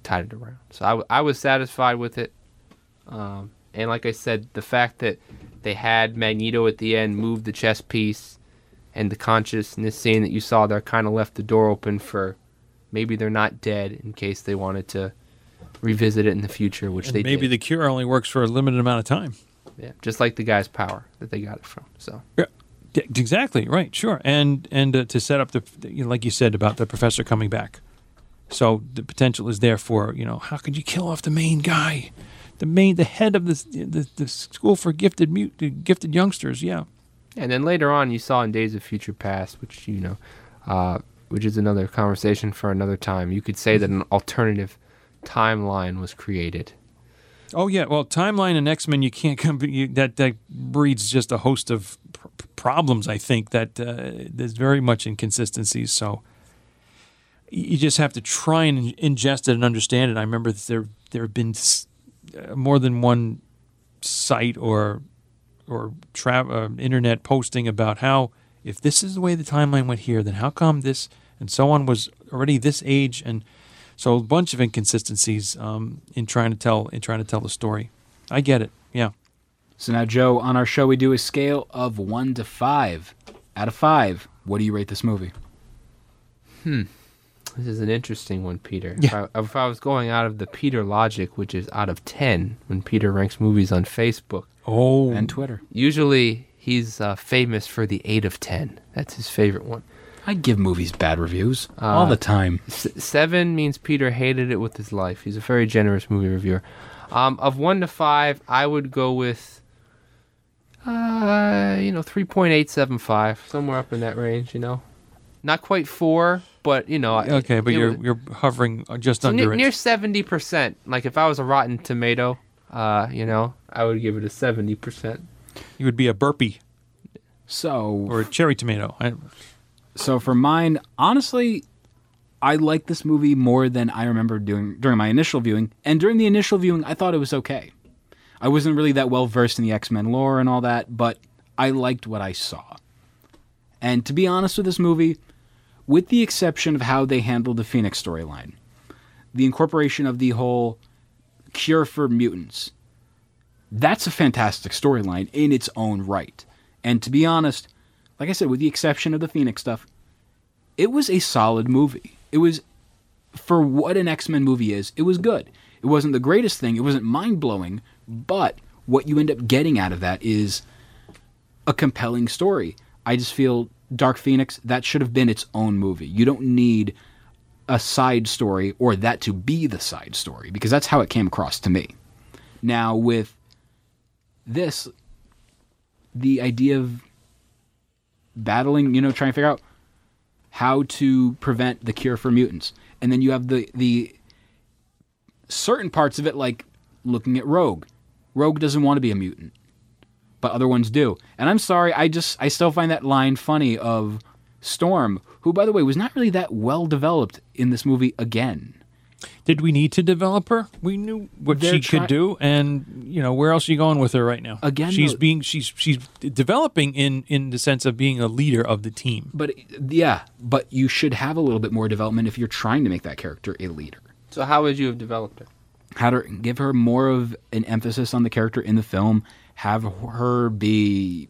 tied it around. So I was satisfied with it. And like I said, the fact that they had Magneto at the end move the chess piece and the consciousness scene that you saw there kind of left the door open for maybe they're not dead in case they wanted to revisit it in the future, which and they maybe did. The cure only works for a limited amount of time. Yeah, just like the guy's power that they got it from. So yeah. Exactly, right, sure. And to set up, you know, like you said, about the professor coming back. So the potential is there for, you know, how could you kill off the main guy? The head of the school for gifted youngsters, yeah. And then later on, you saw in Days of Future Past, which, you know, which is another conversation for another time. You could say that an alternative timeline was created. Oh yeah, well, timeline and X-Men, you can't that breeds just a host of problems. I think that there's very much inconsistencies. So you just have to try and ingest it and understand it. I remember that there have been more than one site or internet posting about how if this is the way the timeline went here, then how come this and so on was already this age, and so a bunch of inconsistencies in trying to tell the story. I get it, yeah. So now, Joe, on our show we do a scale of 1 to 5. Out of 5, what do you rate this movie? This is an interesting one, Peter. Yeah. If I was going out of the Peter logic, which is out of 10, when Peter ranks movies on Facebook and Twitter. Usually he's famous for the 8 of 10. That's his favorite one. I give movies bad reviews all the time. 7 means Peter hated it with his life. He's a very generous movie reviewer. Of 1 to 5, I would go with, 3.875, somewhere up in that range, you know. Not quite 4, but, you know. Okay, but you're hovering just under it. Near 70%. Like, if I was a Rotten Tomato, I would give it a 70%. You would be a burpee. So, or cherry tomato. So for mine, honestly, I like this movie more than I remember doing during my initial viewing. And during the initial viewing, I thought it was okay. I wasn't really that well versed in the X-Men lore and all that, but I liked what I saw. And to be honest with this movie, with the exception of how they handled the Phoenix storyline, the incorporation of the whole cure for mutants, that's a fantastic storyline in its own right. And to be honest, like I said, with the exception of the Phoenix stuff, it was a solid movie. It was, for what an X-Men movie is, it was good. It wasn't the greatest thing. It wasn't mind-blowing. But what you end up getting out of that is a compelling story. I just feel Dark Phoenix, that should have been its own movie. You don't need a side story or that to be the side story, because that's how it came across to me. Now, with this, the idea of battling, you know, trying to figure out how to prevent the cure for mutants. And then you have the certain parts of it, like looking at Rogue. Rogue doesn't want to be a mutant, but other ones do. And I'm sorry, I still find that line funny of Storm, who, by the way, was not really that well developed in this movie again. Did we need to develop her? We knew what she could do, and you know, where else are you going with her right now? Again, she's developing in the sense of being a leader of the team. But yeah, but you should have a little bit more development if you're trying to make that character a leader. So how would you have developed her? How to give her more of an emphasis on the character in the film, have her be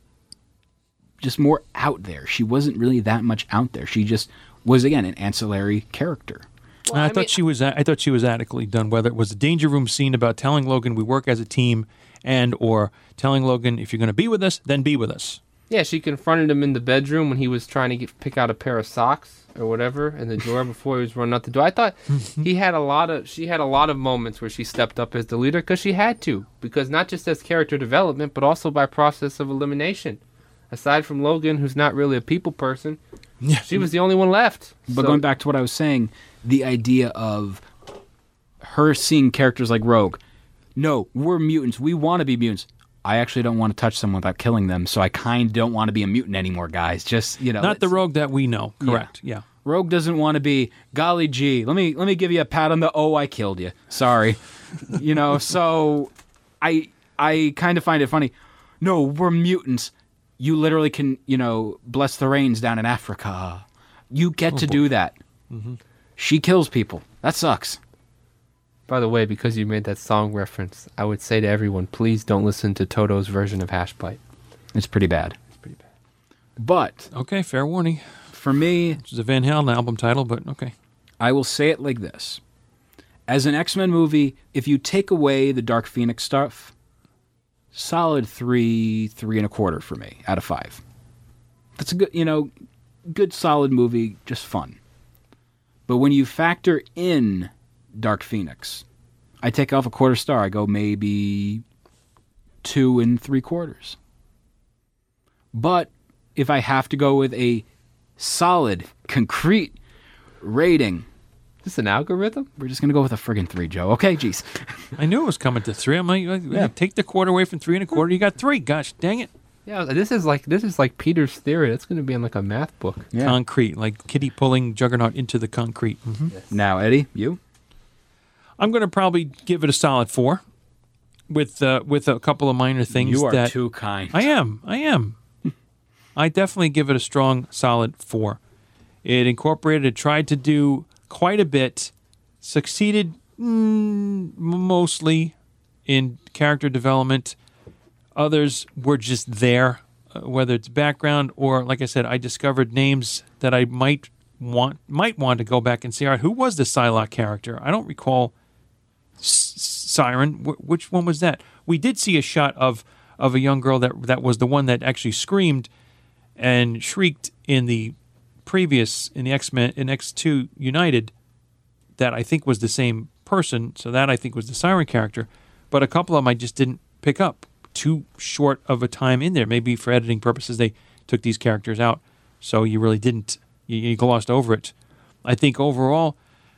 just more out there. She wasn't really that much out there. She just was, again, an ancillary character. Well, I thought she was adequately done, whether it was the Danger Room scene about telling Logan we work as a team, and or telling Logan if you're going to be with us, then be with us. Yeah, she confronted him in the bedroom when he was trying to pick out a pair of socks or whatever in the drawer before he was running out the door. I thought she had a lot of moments where she stepped up as the leader because she had to, because not just as character development, but also by process of elimination. Aside from Logan, who's not really a people person, she was the only one left. But going back to what I was saying, the idea of her seeing characters like Rogue, no, we're mutants, we want to be mutants. I actually don't want to touch someone without killing them, so I kind of don't want to be a mutant anymore, guys. Just, you know, not the Rogue that we know. Correct. Yeah. Rogue doesn't want to be, golly gee, let me give you a pat on the, oh, I killed you. Sorry. You know, so I kind of find it funny. No, we're mutants. You literally can, you know, bless the rains down in Africa. You get to do that. Mm-hmm. She kills people. That sucks. By the way, because you made that song reference, I would say to everyone, please don't listen to Toto's version of Hash Bite. It's pretty bad. But... okay, fair warning. For me... which is a Van Halen album title, but okay. I will say it like this. As an X-Men movie, if you take away the Dark Phoenix stuff, solid 3, 3.25 for me, out of 5. That's a good, you know, good solid movie, just fun. But when you factor in Dark Phoenix, I take off a quarter star. I go maybe 2.75. But if I have to go with a solid, concrete rating... is this an algorithm? We're just going to go with a friggin' 3, Joe. Okay, jeez. I knew it was coming to 3. I'm like, yeah. Take the quarter away from 3.25. You got 3. Gosh, dang it. Yeah, this is like Peter's theory. It's going to be in like a math book. Yeah. Concrete, like Kitty pulling Juggernaut into the concrete. Mm-hmm. Yes. Now, Eddie, you? I'm going to probably give it a solid 4 with a couple of minor things. You are too kind. I am. I definitely give it a strong, solid 4. It incorporated, it tried to do quite a bit, succeeded mostly in character development. Others were just there, whether it's background or, like I said, I discovered names that I might want to go back and see. All right, who was the Psylocke character? I don't recall Siren. Which one was that? We did see a shot of a young girl that was the one that actually screamed and shrieked in the previous, in the X-Men, in X2 United, that I think was the same person. So that I think was the Siren character. But a couple of them I just didn't pick up. Too short of a time in there. Maybe for editing purposes, they took these characters out, so you really didn't. You glossed over it. I think overall,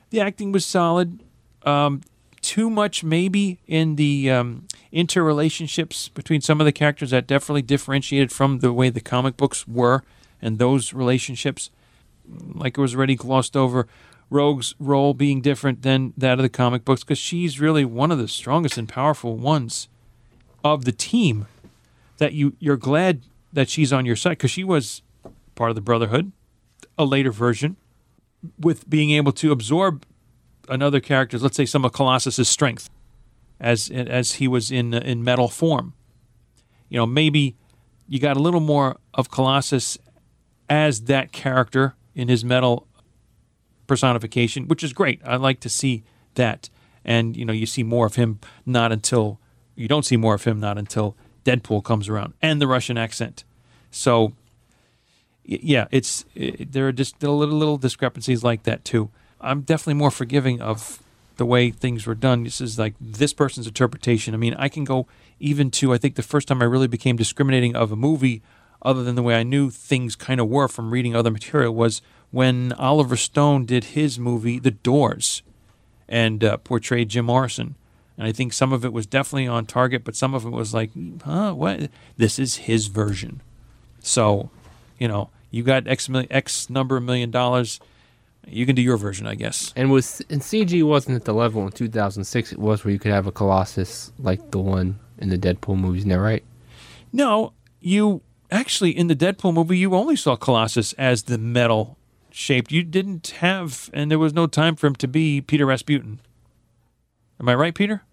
the acting was solid. too much maybe in the interrelationships between some of the characters that definitely differentiated from the way the comic books were and those relationships. Like it was already glossed over, Rogue's role being different than that of the comic books because she's really one of the strongest and powerful ones of the team that you're glad that she's on your side because she was part of the Brotherhood, a later version, with being able to absorb another character's, let's say some of Colossus's strength as he was in metal form. You know, maybe you got a little more of Colossus as that character in his metal personification, which is great. I like to see that. And, you know, you see more of him not until, you don't see more of him not until Deadpool comes around and the Russian accent. So, yeah, there are just little discrepancies like that too. I'm definitely more forgiving of the way things were done. This is like this person's interpretation. I mean, I can go even to, I think the first time I really became discriminating of a movie, other than the way I knew things kind of were from reading other material, was when Oliver Stone did his movie, The Doors, and portrayed Jim Morrison. And I think some of it was definitely on target, but some of it was like, huh, what? This is his version. So, you know, you got X number of $1,000,000. You can do your version, I guess. And CG wasn't at the level in 2006 it was, where you could have a Colossus like the one in the Deadpool movies. Isn't that right? No, you actually, in the Deadpool movie, you only saw Colossus as the metal shaped. You didn't have, and there was no time for him to be Peter Rasputin. Am I right, Peter?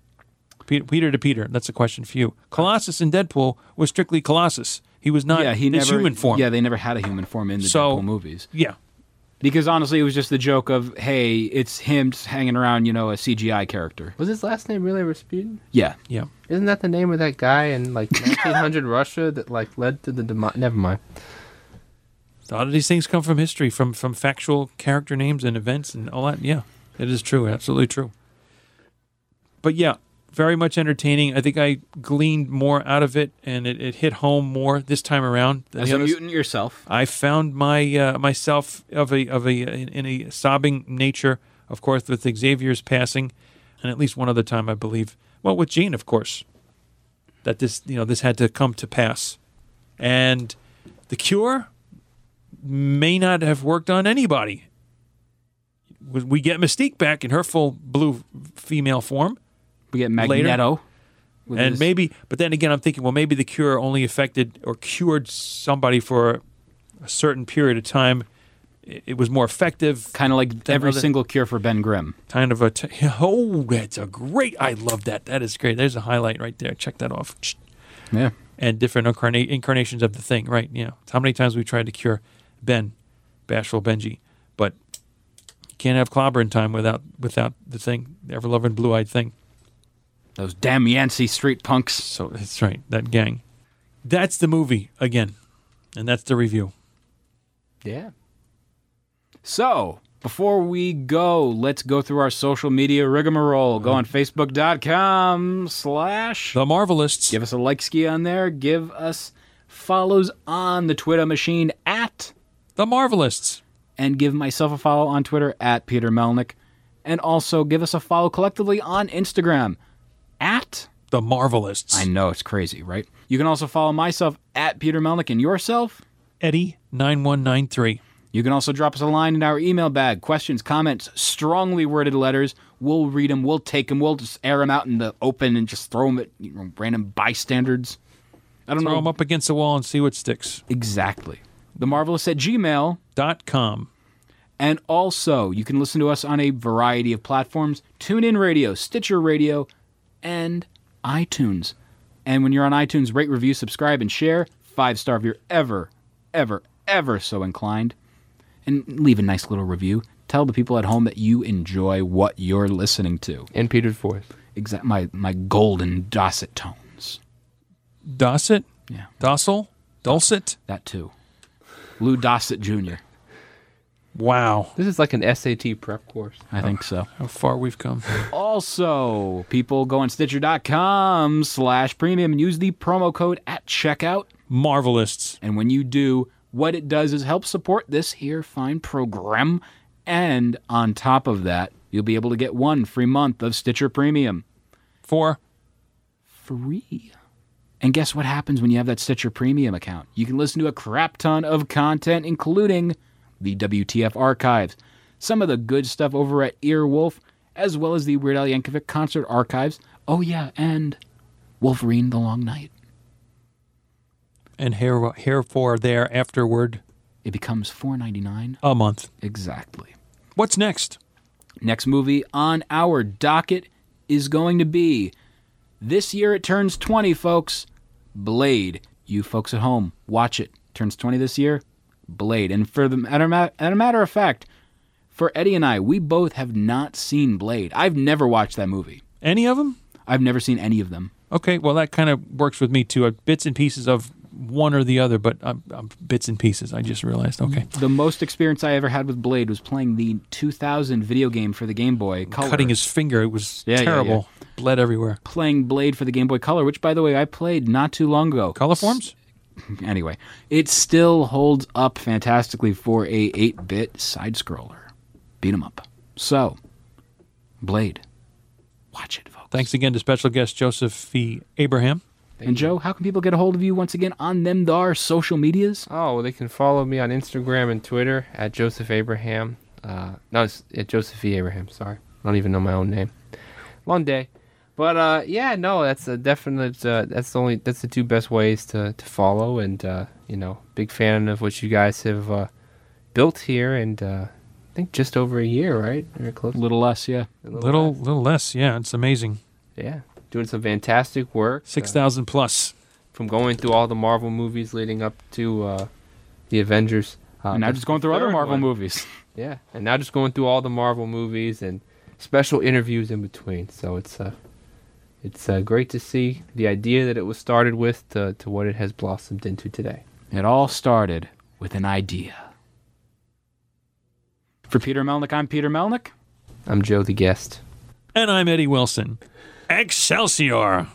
Peter to Peter. That's a question for you. Colossus in Deadpool was strictly Colossus. He was not his human form. Yeah, they never had a human form in the Deadpool movies. Yeah. Because honestly, it was just the joke of, hey, it's him just hanging around, you know, a CGI character. Was his last name really Rasputin? Yeah. Yeah. Isn't that the name of that guy in, like, 1900 Russia that, like, led to the Never mind. A lot of these things come from history, from factual character names and events and all that. Yeah, it is true. Absolutely true. But, yeah, very much entertaining. I think I gleaned more out of it, and it hit home more this time around. As a mutant yourself, I found my myself in a sobbing nature. Of course, with Xavier's passing, and at least one other time, I believe. Well, with Jean, of course, that this had to come to pass, and the cure may not have worked on anybody. We get Mystique back in her full blue female form. We get Magneto. Later. And maybe, but then again, I'm thinking, well, maybe the cure only affected or cured somebody for a certain period of time. It was more effective. Kind of like every single cure for Ben Grimm. Kind of a, that's a great, I love that. That is great. There's a highlight right there. Check that off. Yeah. And different incarnations of the thing, right? You know, how many times we tried to cure Ben, bashful Benji, but you can't have Clobber in time without the thing, the ever-loving blue-eyed thing. Those damn Yancey street punks. So that's right, that gang. That's the movie again, and that's the review. Yeah. So before we go, let's go through our social media rigmarole. Go on Facebook.com/TheMarvelists. Give us a like ski on there. Give us follows on the Twitter machine @TheMarvelists. And give myself a follow on Twitter @Peter Melnick. And also give us a follow collectively on Instagram @TheMarvelists. I know, it's crazy, right? You can also follow myself @Peter Melnick and yourself Eddie9193. You can also drop us a line in our email bag. Questions, comments, strongly worded letters. We'll read them, we'll take them, we'll just air them out in the open and just throw them at random bystanders. I don't know. Throw them up against the wall and see what sticks. Exactly. themarvelous@gmail.com. And also, you can listen to us on a variety of platforms. TuneIn Radio, Stitcher Radio, and iTunes. And when you're on iTunes, rate, review, subscribe, and share. 5-star if you're ever, ever, ever so inclined. And leave a nice little review. Tell the people at home that you enjoy what you're listening to. And Peter's voice. Exactly. My golden dulcet tones. Dulcet? Yeah. Docile? Dulcet? That too. Lou Dossett Jr. Wow. This is like an SAT prep course. I think so. How far we've come. Also, people, go on Stitcher.com/premium and use the promo code at checkout. Marvelists. And when you do, what it does is help support this here fine program. And on top of that, you'll be able to get 1 free month of Stitcher Premium. For free. And guess what happens when you have that Stitcher Premium account? You can listen to a crap ton of content, including the WTF archives, some of the good stuff over at Earwolf, as well as the Weird Al Yankovic concert archives. Oh yeah, and Wolverine the Long Night. And here for there afterward. It becomes $4.99 a month. Exactly. What's next? Next movie on our docket is going to be, this year it turns 20, folks, Blade. You folks at home, watch it. Turns 20 this year, Blade. And for the matter of fact, for Eddie and I, we both have not seen Blade. I've never watched that movie. Any of them? I've never seen any of them. Okay, well, that kind of works with me, too. Bits and pieces of one or the other, but bits and pieces, I just realized. Okay. The most experience I ever had with Blade was playing the 2000 video game for the Game Boy Color. Cutting his finger. It was terrible. Yeah. Bled everywhere. Playing Blade for the Game Boy Color, which, by the way, I played not too long ago. Colorforms? Anyway, it still holds up fantastically for a 8-bit side-scroller. Beat 'em up. So, Blade. Watch it, folks. Thanks again to special guest Joseph V. Abraham. And Joe, how can people get a hold of you once again on them thar social medias? Oh, they can follow me on Instagram and Twitter at Joseph Abraham. No, it's at Joseph V. Abraham, sorry. I don't even know my own name. Long day. But yeah, no, that's a definite that's the two best ways to follow, and you know, big fan of what you guys have built here, and I think just over a year, right? Very close. Little less, yeah. A little less, yeah. It's amazing. Yeah. Doing some fantastic work. 6,000 plus. From going through all the Marvel movies leading up to the Avengers. And now just going through other Marvel movies. Yeah, and now just going through all the Marvel movies and special interviews in between. So it's great to see the idea that it was started with to what it has blossomed into today. It all started with an idea. For Peter Melnick, I'm Peter Melnick. I'm Joe the Guest. And I'm Eddie Wilson. Excelsior!